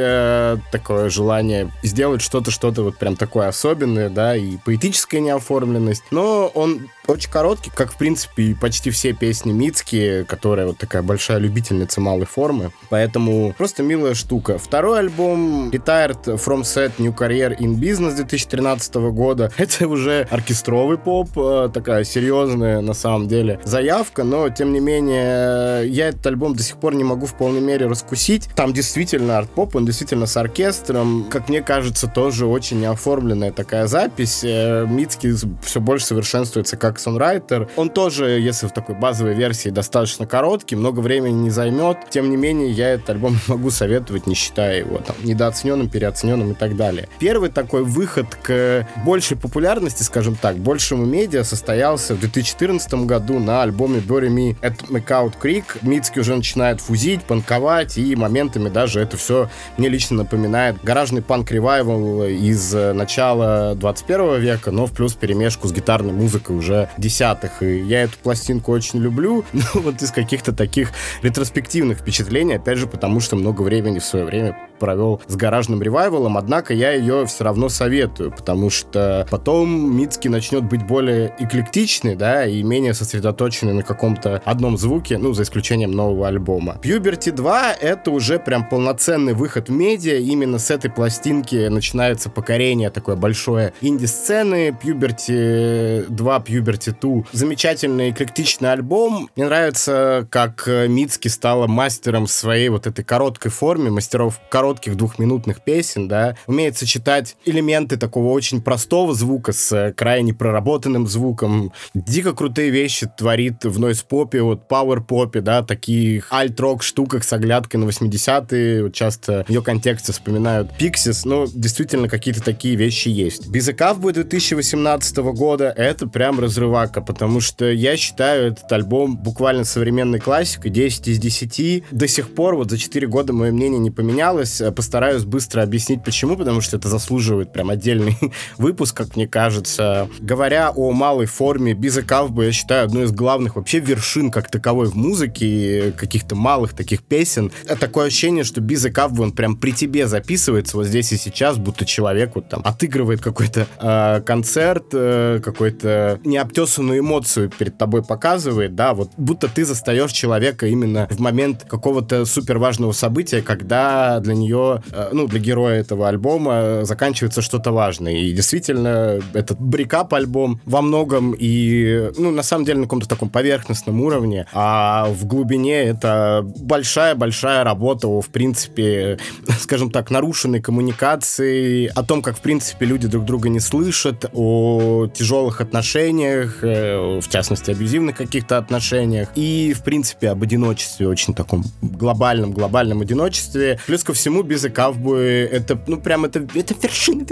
такое желание сделать что-то вот прям такое особенное, да, и поэтическая неоформленность. Но он очень короткий, как, в принципе, и почти все песни Mitski. Ники, которая вот такая большая любительница малой формы. Поэтому просто милая штука. Второй альбом Retired From Set New Career In Business 2013 года. Это уже оркестровый поп, такая серьезная на самом деле заявка, но тем не менее я этот альбом до сих пор не могу в полной мере раскусить. Там действительно арт-поп, он действительно с оркестром. Как мне кажется, тоже очень неоформленная такая запись. Мицкий все больше совершенствуется как сонрайтер. Он тоже, если в такой базовой версии, достаточно короткий, много времени не займет. Тем не менее, я этот альбом могу советовать, не считая его там недооцененным, переоцененным и так далее. Первый такой выход к большей популярности, скажем так, большему медиа состоялся в 2014 году на альбоме Bury Me at McCourt Creek. Мицкий уже начинает фузить, панковать, и моментами даже это все мне лично напоминает гаражный панк-ревайвал из начала 21 века, но в плюс перемешку с гитарной музыкой уже десятых. И я эту пластинку очень люблю, но вот из каких-то таких ретроспективных впечатлений, опять же, потому что много времени в свое время провел с гаражным ревайвалом, однако я ее все равно советую, потому что потом Мицкий начнет быть более эклектичный, да, и менее сосредоточенный на каком-то одном звуке, ну, за исключением нового альбома. Puberty 2 — это уже прям полноценный выход в медиа, именно с этой пластинки начинается покорение такое большое инди-сцены. Puberty 2, Puberty 2 — замечательный эклектичный альбом. Мне нравится, как Мицкий стала мастером своей вот этой короткой форме, мастеров коротких двухминутных песен, да, умеет сочетать элементы такого очень простого звука с крайне проработанным звуком. Дико крутые вещи творит в нойз-попе, вот пауэр-попе, да, таких альт-рок штуках с оглядкой на 80-е, вот часто в ее контексте вспоминают Pixies, но действительно какие-то такие вещи есть. Без Икавбой 2018 года это прям разрывака, потому что я считаю этот альбом буквально современной классикой, 10 из 10. До сих пор, вот за 4 года мое мнение не поменялось. Постараюсь быстро объяснить, почему, потому что это заслуживает прям отдельный выпуск, как мне кажется. Говоря о малой форме, Без Икавбы, я считаю, одной из главных вообще вершин как таковой в музыке, каких-то малых таких песен. Такое ощущение, что Без Икавбы, он прям при тебе записывается вот здесь и сейчас, будто человек вот там отыгрывает какой-то концерт, какую-то необтесанную эмоцию перед тобой показывает, да, вот будто ты застаешь человека именно в момент какого-то суперважного события, когда для нее, ну, для героя этого альбома заканчивается что-то важное. И действительно, этот брикап-альбом во многом и, ну, на самом деле, на каком-то таком поверхностном уровне, а в глубине это большая-большая работа о, в принципе, скажем так, нарушенной коммуникации, о том, как, в принципе, люди друг друга не слышат, о тяжелых отношениях, в частности, абьюзивных каких-то отношениях, и, в принципе, об одиночестве, очень таком глобальном одиночестве. Плюс ко всему, Без Икавбы, это, ну, прям, это вершина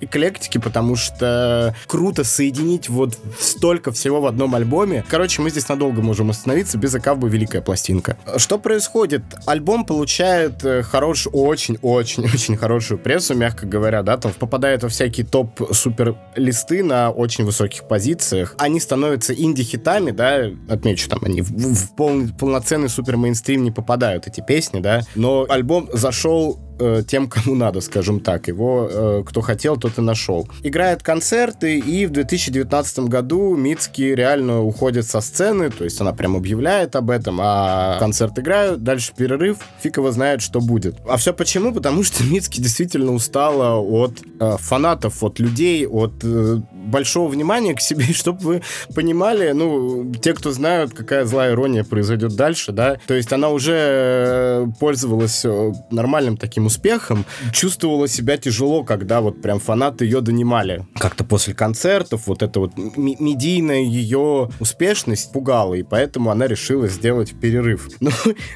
эклектики, потому что круто соединить вот столько всего в одном альбоме. Короче, мы здесь надолго можем остановиться. Без Икавбы — великая пластинка. Что происходит? Альбом получает хорошую, очень-очень-очень хорошую прессу, мягко говоря, да, там попадает во всякие топ-супер-листы на очень высоких позициях. Они становятся инди-хитами, да, отмечу, там, они в полноценный супер-мейнстрим не попадают, эти песни, да, но альбом зашел тем, кому надо, скажем так. Его кто хотел, тот и нашел. Играет концерты, и в 2019 году Мицкий реально уходит со сцены, то есть она прям объявляет об этом, а концерт играют, дальше перерыв, фиг его знает, что будет. А все почему? Потому что Мицкий действительно устала от фанатов, от людей, от большого внимания к себе, чтобы вы понимали, ну, те, кто знают, какая злая ирония произойдет дальше, да, то есть она уже пользовалась нормальным таким успехом, чувствовала себя тяжело, когда вот прям фанаты ее донимали. Как-то после концертов вот эта вот медийная ее успешность пугала, и поэтому она решила сделать перерыв. Но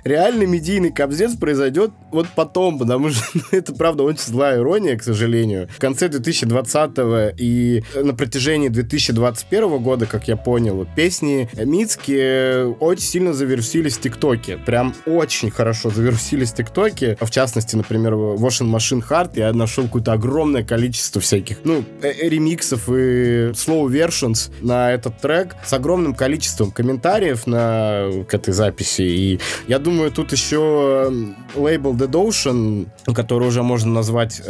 реальный медийный кобздец произойдет вот потом, потому что это, правда, очень злая ирония, к сожалению. В конце 2020-го и на протяжении 2021 года, как я понял, песни Мицки очень сильно завирусились в ТикТоке. Прям очень хорошо завирусились в ТикТоке. В частности, например, например, Washing Machine Heart, я нашел какое-то огромное количество всяких, ремиксов и slow versions на этот трек с огромным количеством комментариев к этой записи. И я думаю, тут еще лейбл Dead Ocean, который уже можно назвать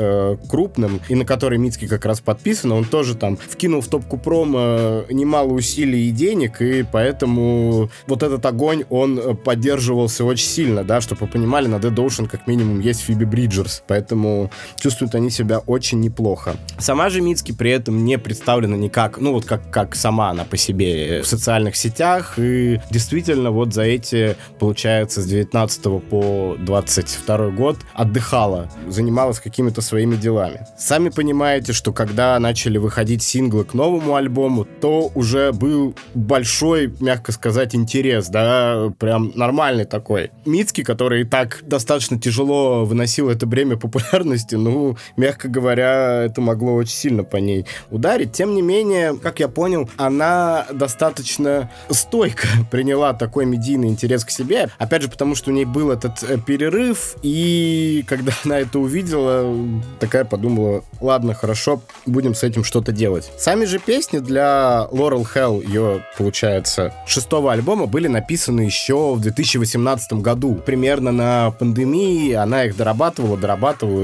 крупным, и на который Митский как раз подписан, он тоже там вкинул в топку промо немало усилий и денег, и поэтому вот этот огонь, он поддерживался очень сильно, да, чтобы вы понимали, на Dead Ocean как минимум есть Фиби Бриджерс, поэтому чувствуют они себя очень неплохо. Сама же Митски при этом не представлена никак, как сама она по себе в социальных сетях, и действительно вот за эти, получается, с 19 по 22 год отдыхала, занималась какими-то своими делами. Сами понимаете, что когда начали выходить синглы к новому альбому, то уже был большой, мягко сказать, интерес, да, прям нормальный такой. Митски, который и так достаточно тяжело выносил это бремя популярности, мягко говоря, это могло очень сильно по ней ударить. Тем не менее, как я понял, она достаточно стойко приняла такой медийный интерес к себе. Опять же, потому что у ней был этот перерыв, и когда она это увидела, такая подумала, ладно, хорошо, будем с этим что-то делать. Сами же песни для Laurel Hell, ее, получается, шестого альбома, были написаны еще в 2018 году. Примерно на пандемии она их дорабатывала,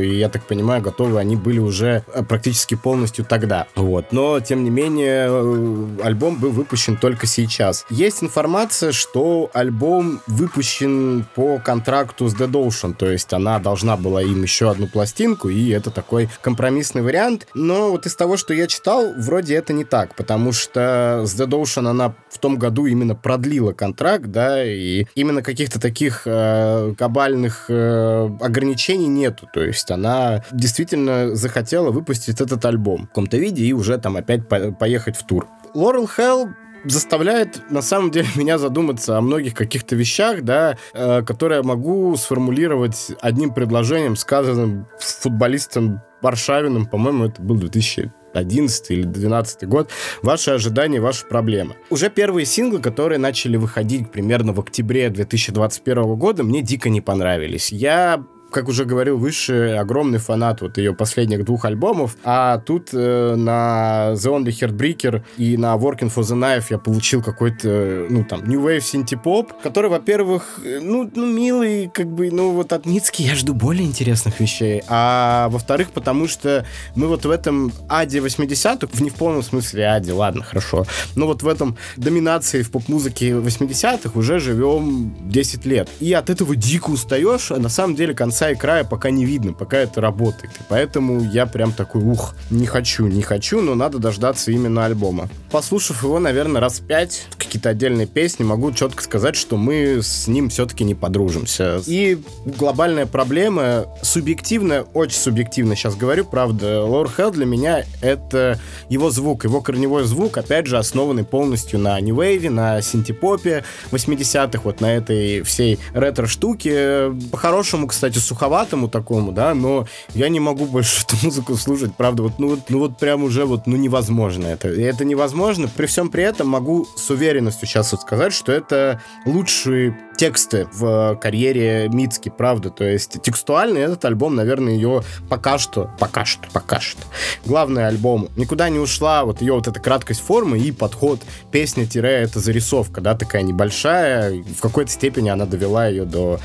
и, я так понимаю, готовы они были уже практически полностью тогда. Вот. Но, тем не менее, альбом был выпущен только сейчас. Есть информация, что альбом выпущен по контракту с Dead Ocean, то есть она должна была им еще одну пластинку, и это такой компромиссный вариант. Но вот из того, что я читал, вроде это не так, потому что с Dead Ocean она в том году именно продлила контракт, да, и именно каких-то таких кабальных ограничений нету, то есть она действительно захотела выпустить этот альбом в каком-то виде и уже там опять поехать в тур. Laurel Hell заставляет, на самом деле, меня задуматься о многих каких-то вещах, да, которые я могу сформулировать одним предложением, сказанным футболистом Варшавиным, по-моему, это был 2011 или 2012 год. Ваши ожидания, ваши проблемы. Уже первые синглы, которые начали выходить примерно в октябре 2021 года, мне дико не понравились. Я, как уже говорил выше, огромный фанат вот ее последних двух альбомов, а тут на The Only Heartbreaker и на Working for the Knife я получил какой-то, New Wave синти-поп, который, во-первых, милый, от Митски я жду более интересных вещей, а во-вторых, потому что мы вот в этом аде 80-х, в не в полном смысле аде, ладно, хорошо, но вот в этом доминации в поп-музыке 80-х уже живем 10 лет, и от этого дико устаешь, а на самом деле конца и края пока не видно, пока это работает. И поэтому я прям такой, не хочу, но надо дождаться именно альбома. Послушав его, наверное, раз 5, какие-то отдельные песни, могу четко сказать, что мы с ним все-таки не подружимся. И глобальная проблема, очень субъективно сейчас говорю, правда, Laurel Hell для меня это его звук, его корневой звук, опять же, основанный полностью на New Wave, на синтепопе 80-х, вот на этой всей ретро-штуке. По-хорошему, кстати, суховатому такому, да, но я не могу больше эту музыку слушать, правда, прям уже невозможно это. И это невозможно. При всем при этом могу с уверенностью сейчас сказать, что это лучшие тексты в карьере Митски, правда, то есть текстуально этот альбом, наверное, ее пока что. Главный альбом. Никуда не ушла вот ее вот эта краткость формы и подход песня-это зарисовка, да, такая небольшая, в какой-то степени она довела ее до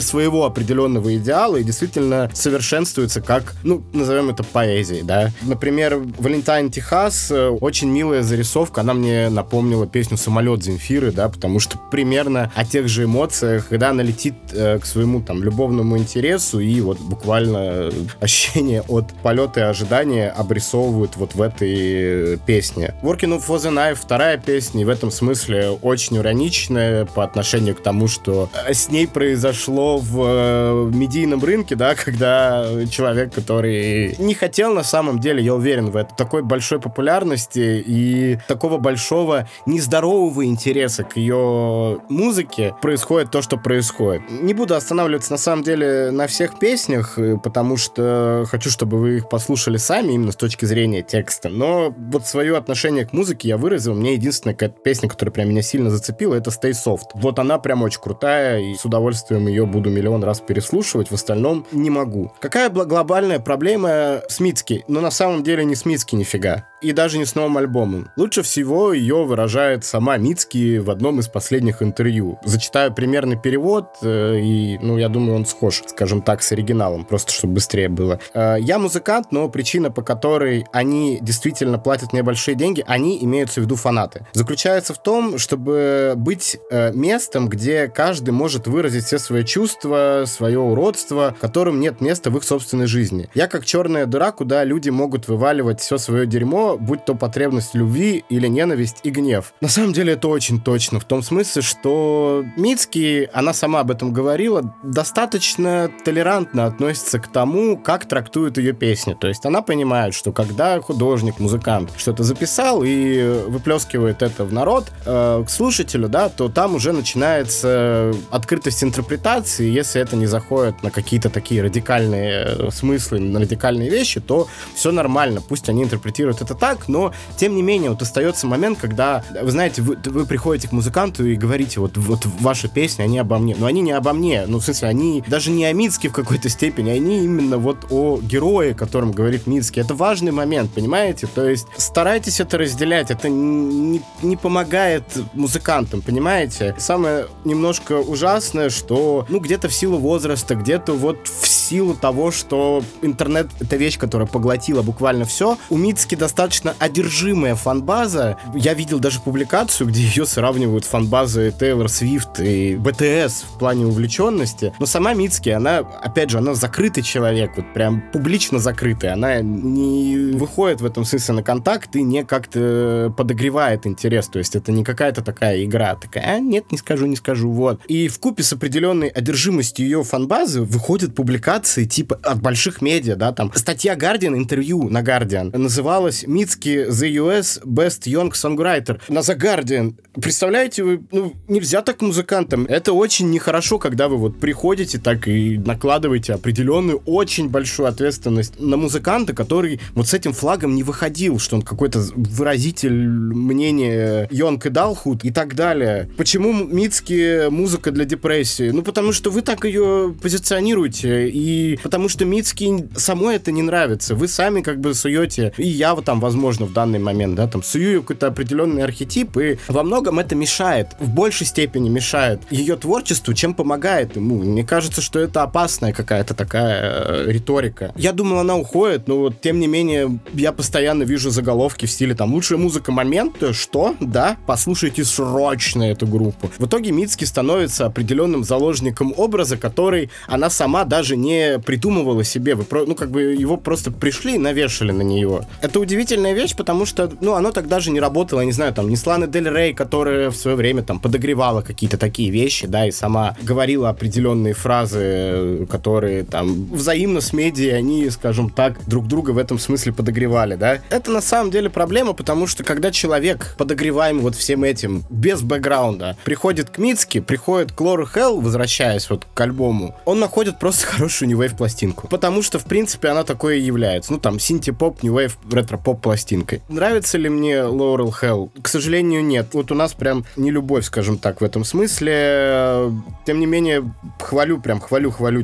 своего определенного идеала и действительно совершенствуется как, назовем это поэзией, да. Например, Valentine Texas, очень милая зарисовка, она мне напомнила песню «Самолет» Земфиры, да, потому что примерно о тех же эмоциях, когда она летит к своему там любовному интересу, и вот буквально ощущение от полета и ожидания обрисовывают вот в этой песне. Working for the Knife, вторая песня, и в этом смысле очень ироничная по отношению к тому, что с ней произошло в медийном рынке, да, когда человек, который не хотел на самом деле, я уверен в этом, такой большой популярности и такого большого нездорового интереса к ее музыке, происходит то, что происходит. Не буду останавливаться, на самом деле, на всех песнях, потому что хочу, чтобы вы их послушали сами, именно с точки зрения текста. Но вот свое отношение к музыке я выразил. Мне единственная какая-то песня, которая прям меня сильно зацепила, это Stay Soft. Вот она прям очень крутая, и с удовольствием ее буду миллион раз переслушивать. спрашивать в остальном не могу. Какая глобальная проблема Смитски? Но на самом деле не Смитски нифига. И даже не с новым альбомом. Лучше всего ее выражает сама Мицки в одном из последних интервью. Зачитаю примерный перевод, и, я думаю, он схож, скажем так, с оригиналом, просто чтобы быстрее было. Я музыкант, но причина, по которой они действительно платят мне большие деньги, они имеются в виду фанаты. Заключается в том, чтобы быть местом, где каждый может выразить все свои чувства, свое уродство, которым нет места в их собственной жизни. Я как черная дыра, куда люди могут вываливать все свое дерьмо, будь то потребность любви или ненависть и гнев. На самом деле это очень точно, в том смысле, что Мицки, она сама об этом говорила, достаточно толерантно относится к тому, как трактуют ее песни. То есть она понимает, что когда художник, музыкант что-то записал и выплескивает это в народ, к слушателю, да, то там уже начинается открытость интерпретации, если это не заходит на какие-то такие радикальные смыслы, на радикальные вещи, то все нормально, пусть они интерпретируют это так, но, тем не менее, вот остается момент, когда, вы знаете, вы приходите к музыканту и говорите, вот ваши песни, они обо мне. Но они не обо мне, в смысле, они даже не о Мицке в какой-то степени, они именно о герое, о котором говорит Мицки. Это важный момент, понимаете? То есть старайтесь это разделять, это не помогает музыкантам, понимаете? Самое немножко ужасное, что, где-то в силу возраста, где-то в силу того, что интернет — это вещь, которая поглотила буквально все, у Мицки достаточно одержимая фанбаза. Я видел даже публикацию, где ее сравнивают с фанбазой Тейлор Свифт и БТС в плане увлеченности. Но сама Мицки, она, опять же, она закрытый человек, прям публично закрытый. Она не выходит в этом смысле на контакт и не как-то подогревает интерес. То есть это не какая-то такая игра, такая, нет, не скажу, вот. И вкупе с определенной одержимостью ее фанбазы выходят публикации типа от больших медиа, да, там. Статья Guardian, интервью на Guardian, называлась Мицки The US Best Young Songwriter на The Guardian. Представляете, вы, нельзя так музыкантам. Это очень нехорошо, когда вы приходите так и накладываете определенную очень большую ответственность на музыканта, который с этим флагом не выходил, что он какой-то выразитель мнения Young Adulthood и так далее. Почему Мицки музыка для депрессии? Потому что вы так ее позиционируете, и потому что Мицки самой это не нравится. Вы сами суете, и я возможно, в данный момент, сую какой-то определенный архетип, и во многом это мешает, в большей степени мешает ее творчеству, чем помогает ему. Мне кажется, что это опасная какая-то такая риторика. Я думал, она уходит, но тем не менее я постоянно вижу заголовки в стиле «Лучшая музыка момента», что? Да? Послушайте срочно эту группу. В итоге Мицки становится определенным заложником образа, который она сама даже не придумывала себе. Его просто пришли и навешали на нее. Это удивительная вещь, потому что, оно так даже не работало, я не знаю, не с Ланой Дель Рей, которая в свое время подогревала какие-то такие вещи, да, и сама говорила определенные фразы, которые взаимно с медиа, они, скажем так, друг друга в этом смысле подогревали, да. Это на самом деле проблема, потому что когда человек, подогреваемый всем этим, без бэкграунда, приходит к Мицки, приходит к Лору Хелл, возвращаясь к альбому, он находит просто хорошую нью-вейв-пластинку, потому что, в принципе, она такой и является, синти-поп, нью-вейв, ретро поп-пластинкой. Нравится ли мне Лорел Хелл? К сожалению, нет. У нас прям не любовь, скажем так, в этом смысле. Тем не менее, хвалю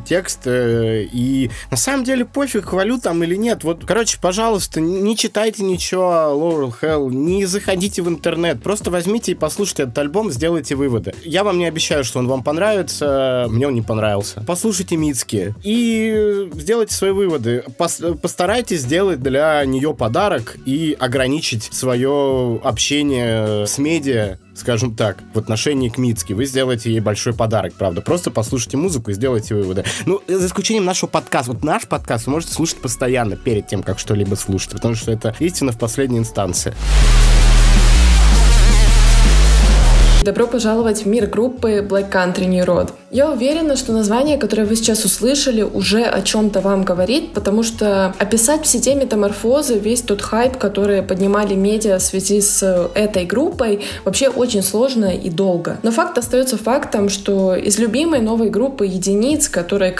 текст. И на самом деле пофиг, хвалю там или нет. Пожалуйста, не читайте ничего Лорел Хелл, не заходите в интернет. Просто возьмите и послушайте этот альбом, сделайте выводы. Я вам не обещаю, что он вам понравится. Мне он не понравился. Послушайте Мицки и сделайте свои выводы. Постарайтесь сделать для нее подарок. И ограничить свое общение с медиа, скажем так, в отношении к Мицки. Вы сделаете ей большой подарок, правда. Просто послушайте музыку и сделайте выводы. За исключением нашего подкаста. Наш подкаст вы можете слушать постоянно перед тем, как что-либо слушать, потому что это истина в последней инстанции. Добро пожаловать в мир группы Black Country New Road. Я уверена, что название, которое вы сейчас услышали, уже о чем-то вам говорит, потому что описать все те метаморфозы, весь тот хайп, который поднимали медиа в связи с этой группой, вообще очень сложно и долго. Но факт остается фактом, что из любимой новой группы единиц, которые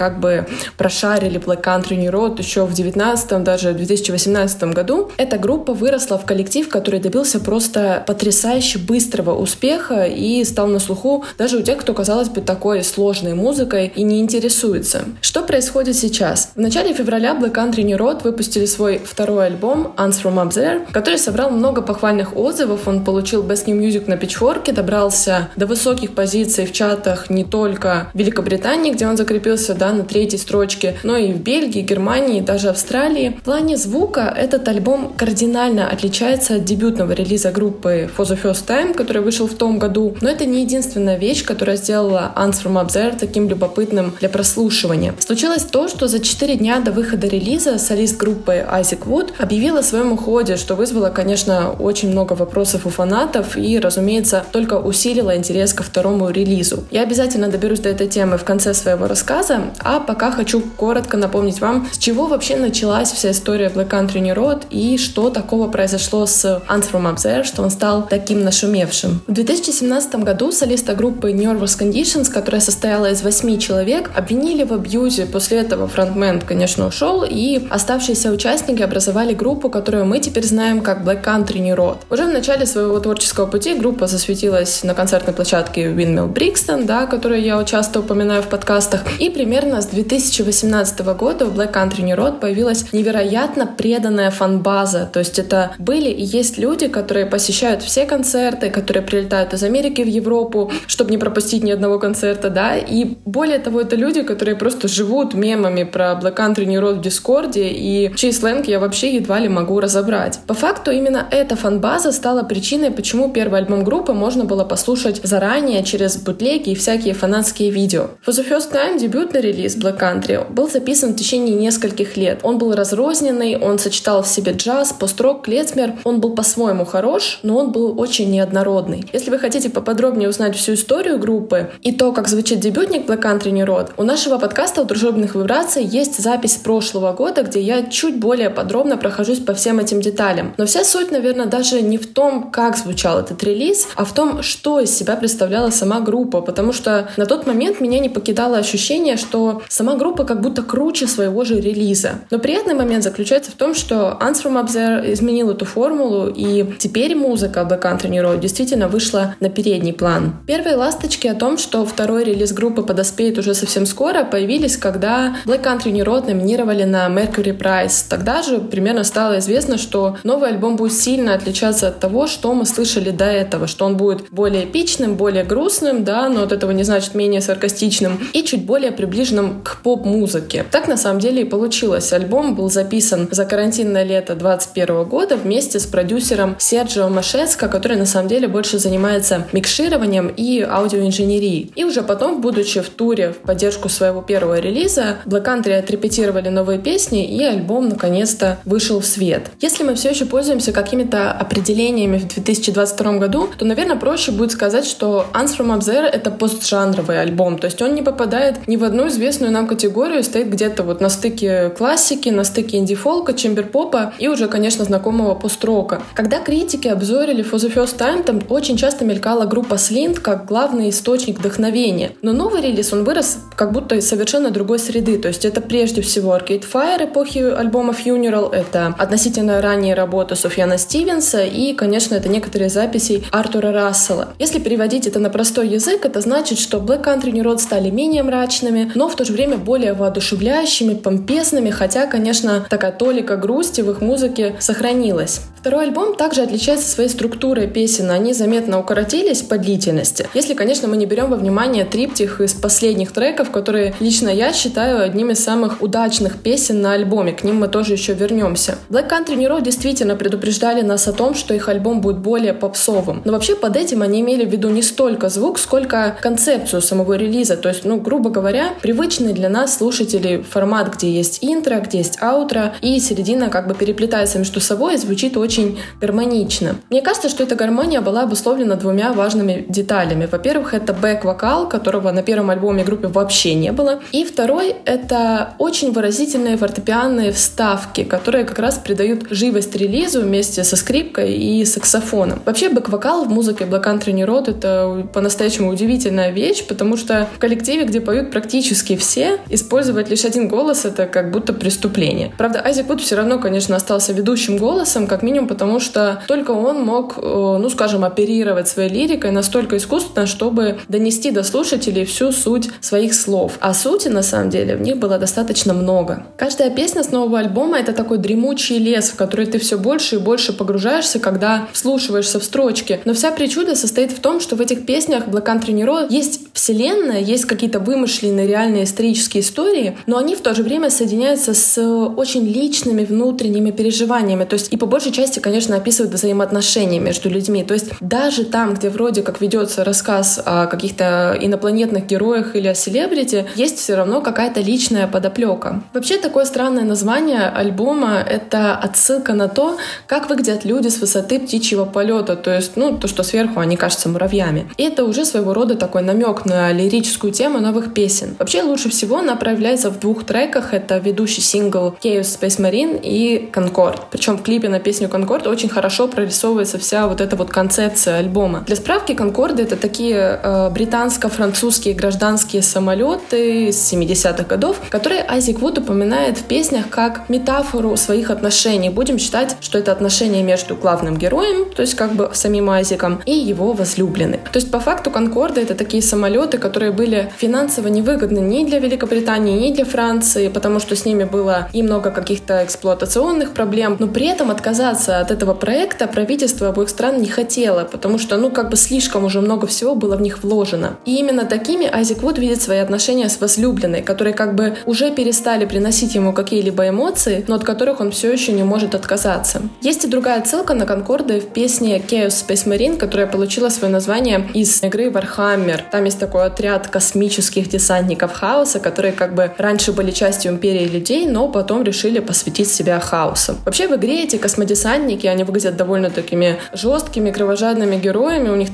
прошарили Black Country New Road еще в 19-м, даже 2018 году, эта группа выросла в коллектив, который добился просто потрясающе быстрого успеха и стал на слуху даже у тех, кто, казалось бы, такой сложной музыкой и не интересуется. Что происходит сейчас? В начале февраля Black Country New Road выпустили свой второй альбом «Ants From Up There», который собрал много похвальных отзывов. Он получил Best New Music на Pitchfork, добрался до высоких позиций в чатах не только в Великобритании, где он закрепился на третьей строчке, но и в Бельгии, Германии, даже Австралии. В плане звука этот альбом кардинально отличается от дебютного релиза группы For the First Time, который вышел в том году, но это не единственная вещь, которая сделала Ants From Up There таким любопытным для прослушивания. Случилось то, что за 4 дня до выхода релиза солист группы Isaac Wood объявил о своем уходе, что вызвало, конечно, очень много вопросов у фанатов и, разумеется, только усилило интерес ко второму релизу. Я обязательно доберусь до этой темы в конце своего рассказа, а пока хочу коротко напомнить вам, с чего вообще началась вся история Black Country New Road и что такого произошло с Ants From Up There, что он стал таким нашумевшим. В 2017 году солиста группы Nervous Conditions, которая состояла из 8 человек, обвинили в абьюзе. После этого фронтмен, конечно, ушел, и оставшиеся участники образовали группу, которую мы теперь знаем как Black Country New Road. Уже в начале своего творческого пути группа засветилась на концертной площадке Windmill Brixton, которую я часто упоминаю в подкастах, и примерно с 2018 года в Black Country New Road появилась невероятно преданная фан-база, то есть это были и есть люди, которые посещают все концерты, которые прилетают из Америки в Европу, чтобы не пропустить ни одного концерта, и более того, это люди, которые просто живут мемами про Black Country New Road в Дискорде, и чей сленг я вообще едва ли могу разобрать. По факту именно эта фан-база стала причиной, почему первый альбом группы можно было послушать заранее через бутлеги и всякие фанатские видео. For the First Time, дебютный релиз Black Country, был записан в течение нескольких лет. Он был разрозненный, он сочетал в себе джаз, пост-рок, клезмер, он был по-своему хорош, но он был очень неоднородный. Если вы хотите поподробнее узнать всю историю группы и то, как звучит дебютник Black Country New Road, у нашего подкаста «У дружебных вибраций» есть запись прошлого года, где я чуть более подробно прохожусь по всем этим деталям. Но вся суть, наверное, даже не в том, как звучал этот релиз, а в том, что из себя представляла сама группа, потому что на тот момент меня не покидало ощущение, что сама группа как будто круче своего же релиза. Но приятный момент заключается в том, что Ants From Up There изменил эту формулу, и теперь музыка Black Country New Road действительно вышла на передний план. Первые ласточки о том, что второй релиз группы подоспеет уже совсем скоро, появились, когда Black Country New Road номинировали на Mercury Prize. Тогда же примерно стало известно, что новый альбом будет сильно отличаться от того, что мы слышали до этого, что он будет более эпичным, более грустным, но от этого не значит менее саркастичным, и чуть более приближенным к поп-музыке. Так на самом деле и получилось. Альбом был записан за карантинное лето 2021 года вместе с продюсером Серджио Машецко, который на самом деле больше занимается микшированием и аудиоинженерией. И уже потом, будучи в туре в поддержку своего первого релиза, Black Country отрепетировали новые песни, и альбом наконец-то вышел в свет. Если мы все еще пользуемся какими-то определениями в 2022 году, то, наверное, проще будет сказать, что Ants From Up There — это постжанровый альбом, то есть он не попадает ни в одну известную нам категорию, стоит где-то на стыке классики, на стыке инди-фолка, чембер-попа и уже, конечно, знакомого пост-рока. Когда критики обзорили For the First Time, там очень часто мелькала группа Slint как главный источник вдохновения. Но новый релиз, он вырос как будто из совершенно другой среды, то есть это прежде всего Arcade Fire эпохи альбома Funeral, это относительно ранние работы Суфьяна Стивенса и, конечно, это некоторые записи Артура Рассела. Если переводить это на простой язык, это значит, что Black Country New Road стали менее мрачными, но в то же время более воодушевляющими, помпезными, хотя, конечно, такая толика грусти в их музыке сохранилась. Второй альбом также отличается своей структурой песен, они заметно укоротились по длительности, если, конечно, мы не берем во внимание триптих из последних треков, которые лично я считаю одним из самых удачных песен на альбоме, к ним мы тоже еще вернемся. Black Country New Road действительно предупреждали нас о том, что их альбом будет более попсовым, но вообще под этим они имели в виду не столько звук, сколько концепцию самого релиза, то есть, грубо говоря, привычный для нас слушателей формат, где есть интро, где есть аутро, и середина переплетается между собой и звучит очень гармонично. Мне кажется, что эта гармония была обусловлена двумя важными деталями. Во-первых, это бэк-вокал, которого на первом альбоме группы вообще не было. И второй, это очень выразительные фортепианные вставки, которые как раз придают живость релизу вместе со скрипкой и саксофоном. Вообще, бэк-вокал в музыке Black Country New Road — это по-настоящему удивительная вещь, потому что в коллективе, где поют практически все, использовать лишь один голос — это как будто преступление. Правда, Isaac Wood все равно, конечно, остался ведущим голосом, как минимум Бунин, потому что только он мог, ну, скажем, оперировать своей лирикой настолько искусственно, чтобы донести до слушателей всю суть своих слов. А сути, на самом деле, в них было достаточно много. Каждая песня с нового альбома — это такой дремучий лес, в который ты все больше и больше погружаешься, когда вслушиваешься в строчки. Но вся причуда состоит в том, что в этих песнях Black Country New Road есть вселенная, есть какие-то вымышленные реальные исторические истории, но они в то же время соединяются с очень личными внутренними переживаниями. То есть и по большей части, конечно, описывают взаимоотношения между людьми. То есть даже там, где вроде как ведется рассказ о каких-то инопланетных героях или о селебрити, есть все равно какая-то личная подоплека. Вообще такое странное название альбома — это отсылка на то, как выглядят люди с высоты птичьего полета. То есть, ну, то, что сверху они кажутся муравьями. И это уже своего рода такой намек на лирическую тему новых песен. Вообще лучше всего она проявляется в двух треках. Это ведущий сингл Chaos Space Marine и Concord. Причем в клипе на песню Concord очень хорошо прорисовывается вся вот эта вот концепция альбома. Для справки, Конкорды — это такие британско-французские гражданские самолеты с 70-х годов, которые Айзек Вуд упоминает в песнях как метафору своих отношений. Будем считать, что это отношения между главным героем, то есть как бы самим Айзеком, и его возлюбленной. То есть по факту Конкорды — это такие самолеты, которые были финансово невыгодны ни для Великобритании, ни для Франции, потому что с ними было и много каких-то эксплуатационных проблем, но при этом отказаться от этого проекта правительство обоих стран не хотело, потому что, ну, как бы слишком уже много всего было в них вложено. И именно такими Айзек Вуд видит свои отношения с возлюбленной, которые как бы уже перестали приносить ему какие-либо эмоции, но от которых он все еще не может отказаться. Есть и другая отсылка на Конкорды в песне Chaos Space Marine, которая получила свое название из игры Warhammer. Там есть такой отряд космических десантников хаоса, которые как бы раньше были частью империи людей, но потом решили посвятить себя хаосу. Вообще в игре эти космодесантники, они выглядят довольно такими жесткими, кровожадными героями, у них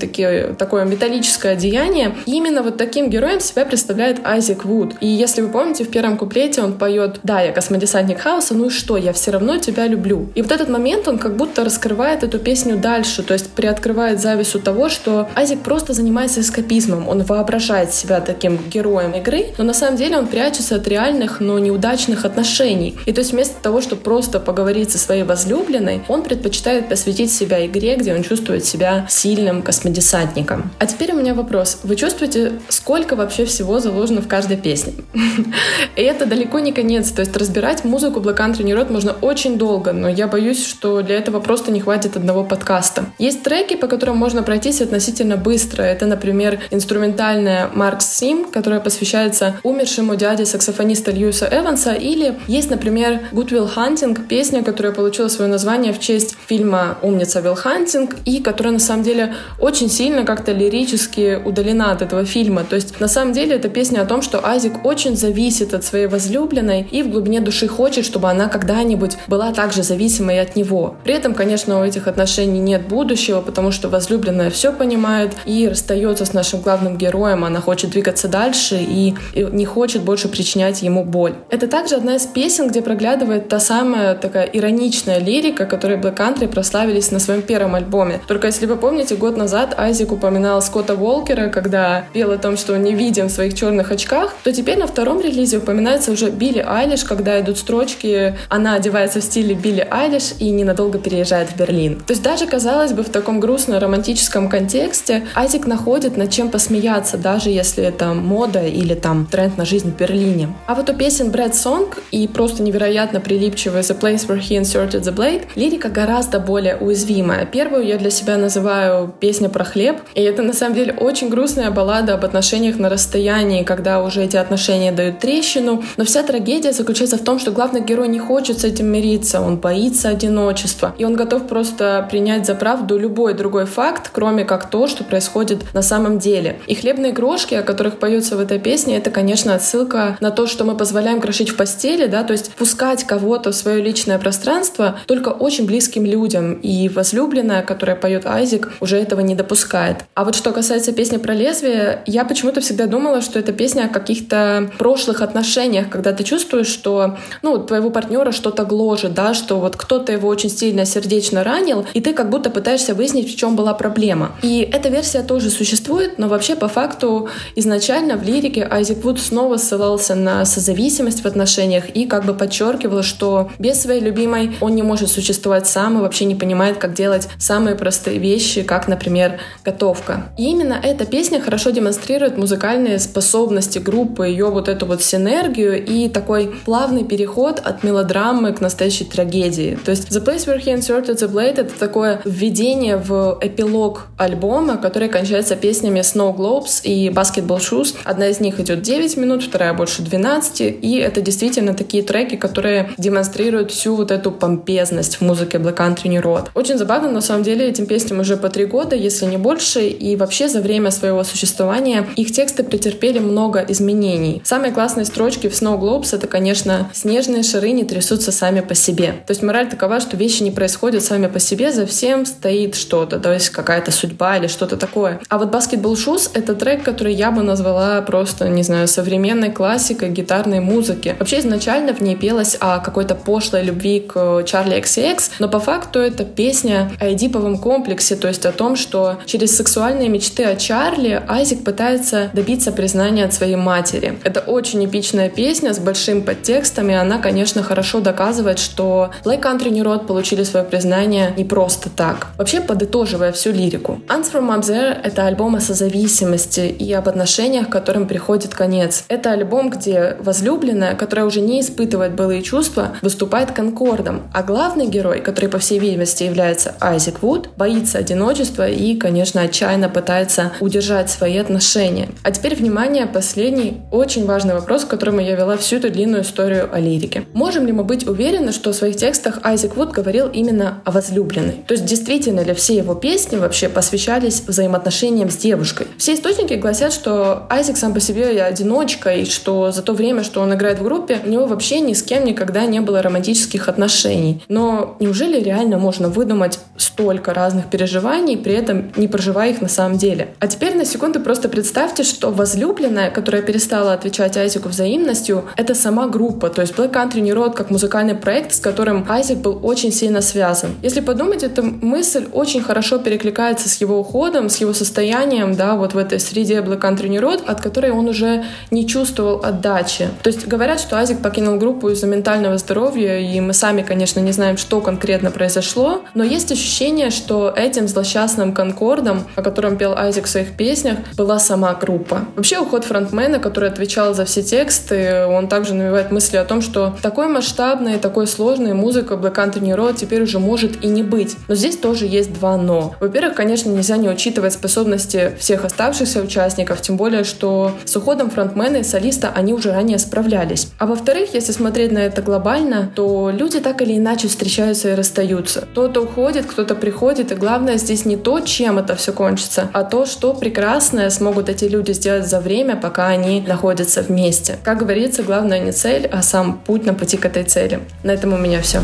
такое металлическое одеяние. И именно вот таким героем себя представляет Айзек Вуд. И если вы помните, в первом куплете он поет: «Да, я космодесантник хаоса, ну и что, я все равно тебя люблю». И вот этот момент, он как будто раскрывает эту песню дальше, то есть приоткрывает завесу того, что Айзек просто занимается эскапизмом, он воображает себя таким героем игры, но на самом деле он прячется от реальных, но неудачных отношений. И то есть вместо того, чтобы просто поговорить со своей возлюбленной, он предпочитает посвятить себя игре, где он чувствует себя сильным космодесантником. А теперь у меня вопрос. Вы чувствуете, сколько вообще всего заложено в каждой песне? И это далеко не конец. То есть разбирать музыку Black Country New Road можно очень долго, но я боюсь, что для этого просто не хватит одного подкаста. Есть треки, по которым можно пройтись относительно быстро. Это, например, инструментальная Mark Sim, которая посвящается умершему дяде саксофониста Льюиса Эванса, или есть, например, Good Will Hunting, песня, которая получила свое название в честь фильма «Умница Вилл Хантинг», и которая на самом деле очень сильно как-то лирически удалена от этого фильма. То есть на самом деле это песня о том, что Айзек очень зависит от своей возлюбленной и в глубине души хочет, чтобы она когда-нибудь была также зависимой от него. При этом, конечно, у этих отношений нет будущего, потому что возлюбленная все понимает и расстается с нашим главным героем, она хочет двигаться дальше и не хочет больше причинять ему боль. Это также одна из песен, где проглядывает та самая такая ироничная лирика, которой Black Country прославились на своем первом альбоме. Только если вы помните, год назад Айзек упоминал Скотта Уолкера, когда пел о том, что он не виден в своих черных очках, то теперь на втором релизе упоминается уже Билли Айлиш, когда идут строчки: она одевается в стиле Билли Айлиш и ненадолго переезжает в Берлин. То есть даже, казалось бы, в таком грустно-романтическом контексте Айзек находит над чем посмеяться, даже если это мода или там тренд на жизнь в Берлине. А вот у песен Brad's Song и просто невероятно прилипчивая The Place Where He Inserted the Blade лирика гораздо более уязвимая. Первую я для себя называю «Песня про хлеб», и это на самом деле очень грустная баллада об отношениях на расстоянии, когда уже эти отношения дают трещину, но вся трагедия заключается в том, что главный герой не хочет с этим мириться, он боится одиночества, и он готов просто принять за правду любой другой факт, кроме как то, что происходит на самом деле. И хлебные крошки, о которых поется в этой песне, это, конечно, отсылка на то, что мы позволяем крошить в постели, да, то есть пускать кого-то в свое личное пространство только очень близким людям, и возлюбленная, которая поет Айзек, уже этого не допускает. А вот что касается песни про лезвие, я почему-то всегда думала, что это песня о каких-то прошлых отношениях, когда ты чувствуешь, что, ну, твоего партнера что-то гложет, да, что вот кто-то его очень сильно сердечно ранил, и ты как будто пытаешься выяснить, в чем была проблема. И эта версия тоже существует, но вообще по факту изначально в лирике Айзек Вуд снова ссылался на созависимость в отношениях и как бы подчеркивал, что без своей любимой он не может существовать бывает сам и вообще не понимает, как делать самые простые вещи, как, например, готовка. И именно эта песня хорошо демонстрирует музыкальные способности группы, ее вот эту вот синергию и такой плавный переход от мелодрамы к настоящей трагедии. То есть The Place Where He Inserted the Blade — это такое введение в эпилог альбома, который кончается песнями Snow Globes и Basketball Shoes. Одна из них идет 9 минут, вторая больше 12, и это действительно такие треки, которые демонстрируют всю вот эту помпезность в музыке Black Country New Road. Очень забавно, на самом деле, этим песням уже по 3 года, если не больше, и вообще за время своего существования их тексты претерпели много изменений. Самые классные строчки в Snow Globes — это, конечно, «Снежные шары не трясутся сами по себе». То есть мораль такова, что вещи не происходят сами по себе, за всем стоит что-то, то есть какая-то судьба или что-то такое. А вот Basketball Shoes — это трек, который я бы назвала просто, не знаю, современной классикой гитарной музыки. Вообще изначально в ней пелось о какой-то пошлой любви к Charlie XCX, но по факту это песня о эдиповом комплексе, то есть о том, что через сексуальные мечты о Чарли Айзек пытается добиться признания от своей матери. Это очень эпичная песня с большим подтекстом, и она, конечно, хорошо доказывает, что Black Country New Road получили свое признание не просто так. Вообще, подытоживая всю лирику, Ants From Up There — это альбом о созависимости и об отношениях, к которым приходит конец. Это альбом, где возлюбленная, которая уже не испытывает былые чувства, выступает конкордом, а главный герой, который, по всей видимости, является Айзек Вуд, боится одиночества и, конечно, отчаянно пытается удержать свои отношения. А теперь, внимание, последний очень важный вопрос, к которому я вела всю эту длинную историю о лирике. Можем ли мы быть уверены, что в своих текстах Айзек Вуд говорил именно о возлюбленной? То есть, действительно ли все его песни вообще посвящались взаимоотношениям с девушкой? Все источники гласят, что Айзек сам по себе одиночка, и что за то время, что он играет в группе, у него вообще ни с кем никогда не было романтических отношений. Но неужели реально можно выдумать столько разных переживаний, при этом не проживая их на самом деле? А теперь на секунду просто представьте, что возлюбленная, которая перестала отвечать Айзеку взаимностью, это сама группа, то есть Black Country New Road как музыкальный проект, с которым Айзек был очень сильно связан. Если подумать, эта мысль очень хорошо перекликается с его уходом, с его состоянием, да, вот в этой среде Black Country New Road, от которой он уже не чувствовал отдачи. То есть говорят, что Айзек покинул группу из-за ментального здоровья, и мы сами, конечно, не знаем, что конкретно произошло, но есть ощущение, что этим злосчастным конкордом, о котором пел Айзек в своих песнях, была сама группа. Вообще уход фронтмена, который отвечал за все тексты, он также навевает мысли о том, что такой масштабной, такой сложной музыка Black Country New Road теперь уже может и не быть. Но здесь тоже есть 2 «но». Во-первых, конечно, нельзя не учитывать способности всех оставшихся участников, тем более, что с уходом фронтмена и солиста они уже ранее справлялись. А во-вторых, если смотреть на это глобально, то люди так или иначе встречаются и расстаются. Кто-то уходит, кто-то приходит, и главное здесь не то, чем это все кончится, а то, что прекрасное смогут эти люди сделать за время, пока они находятся вместе. Как говорится, главное не цель, а сам путь на пути к этой цели. На этом у меня все.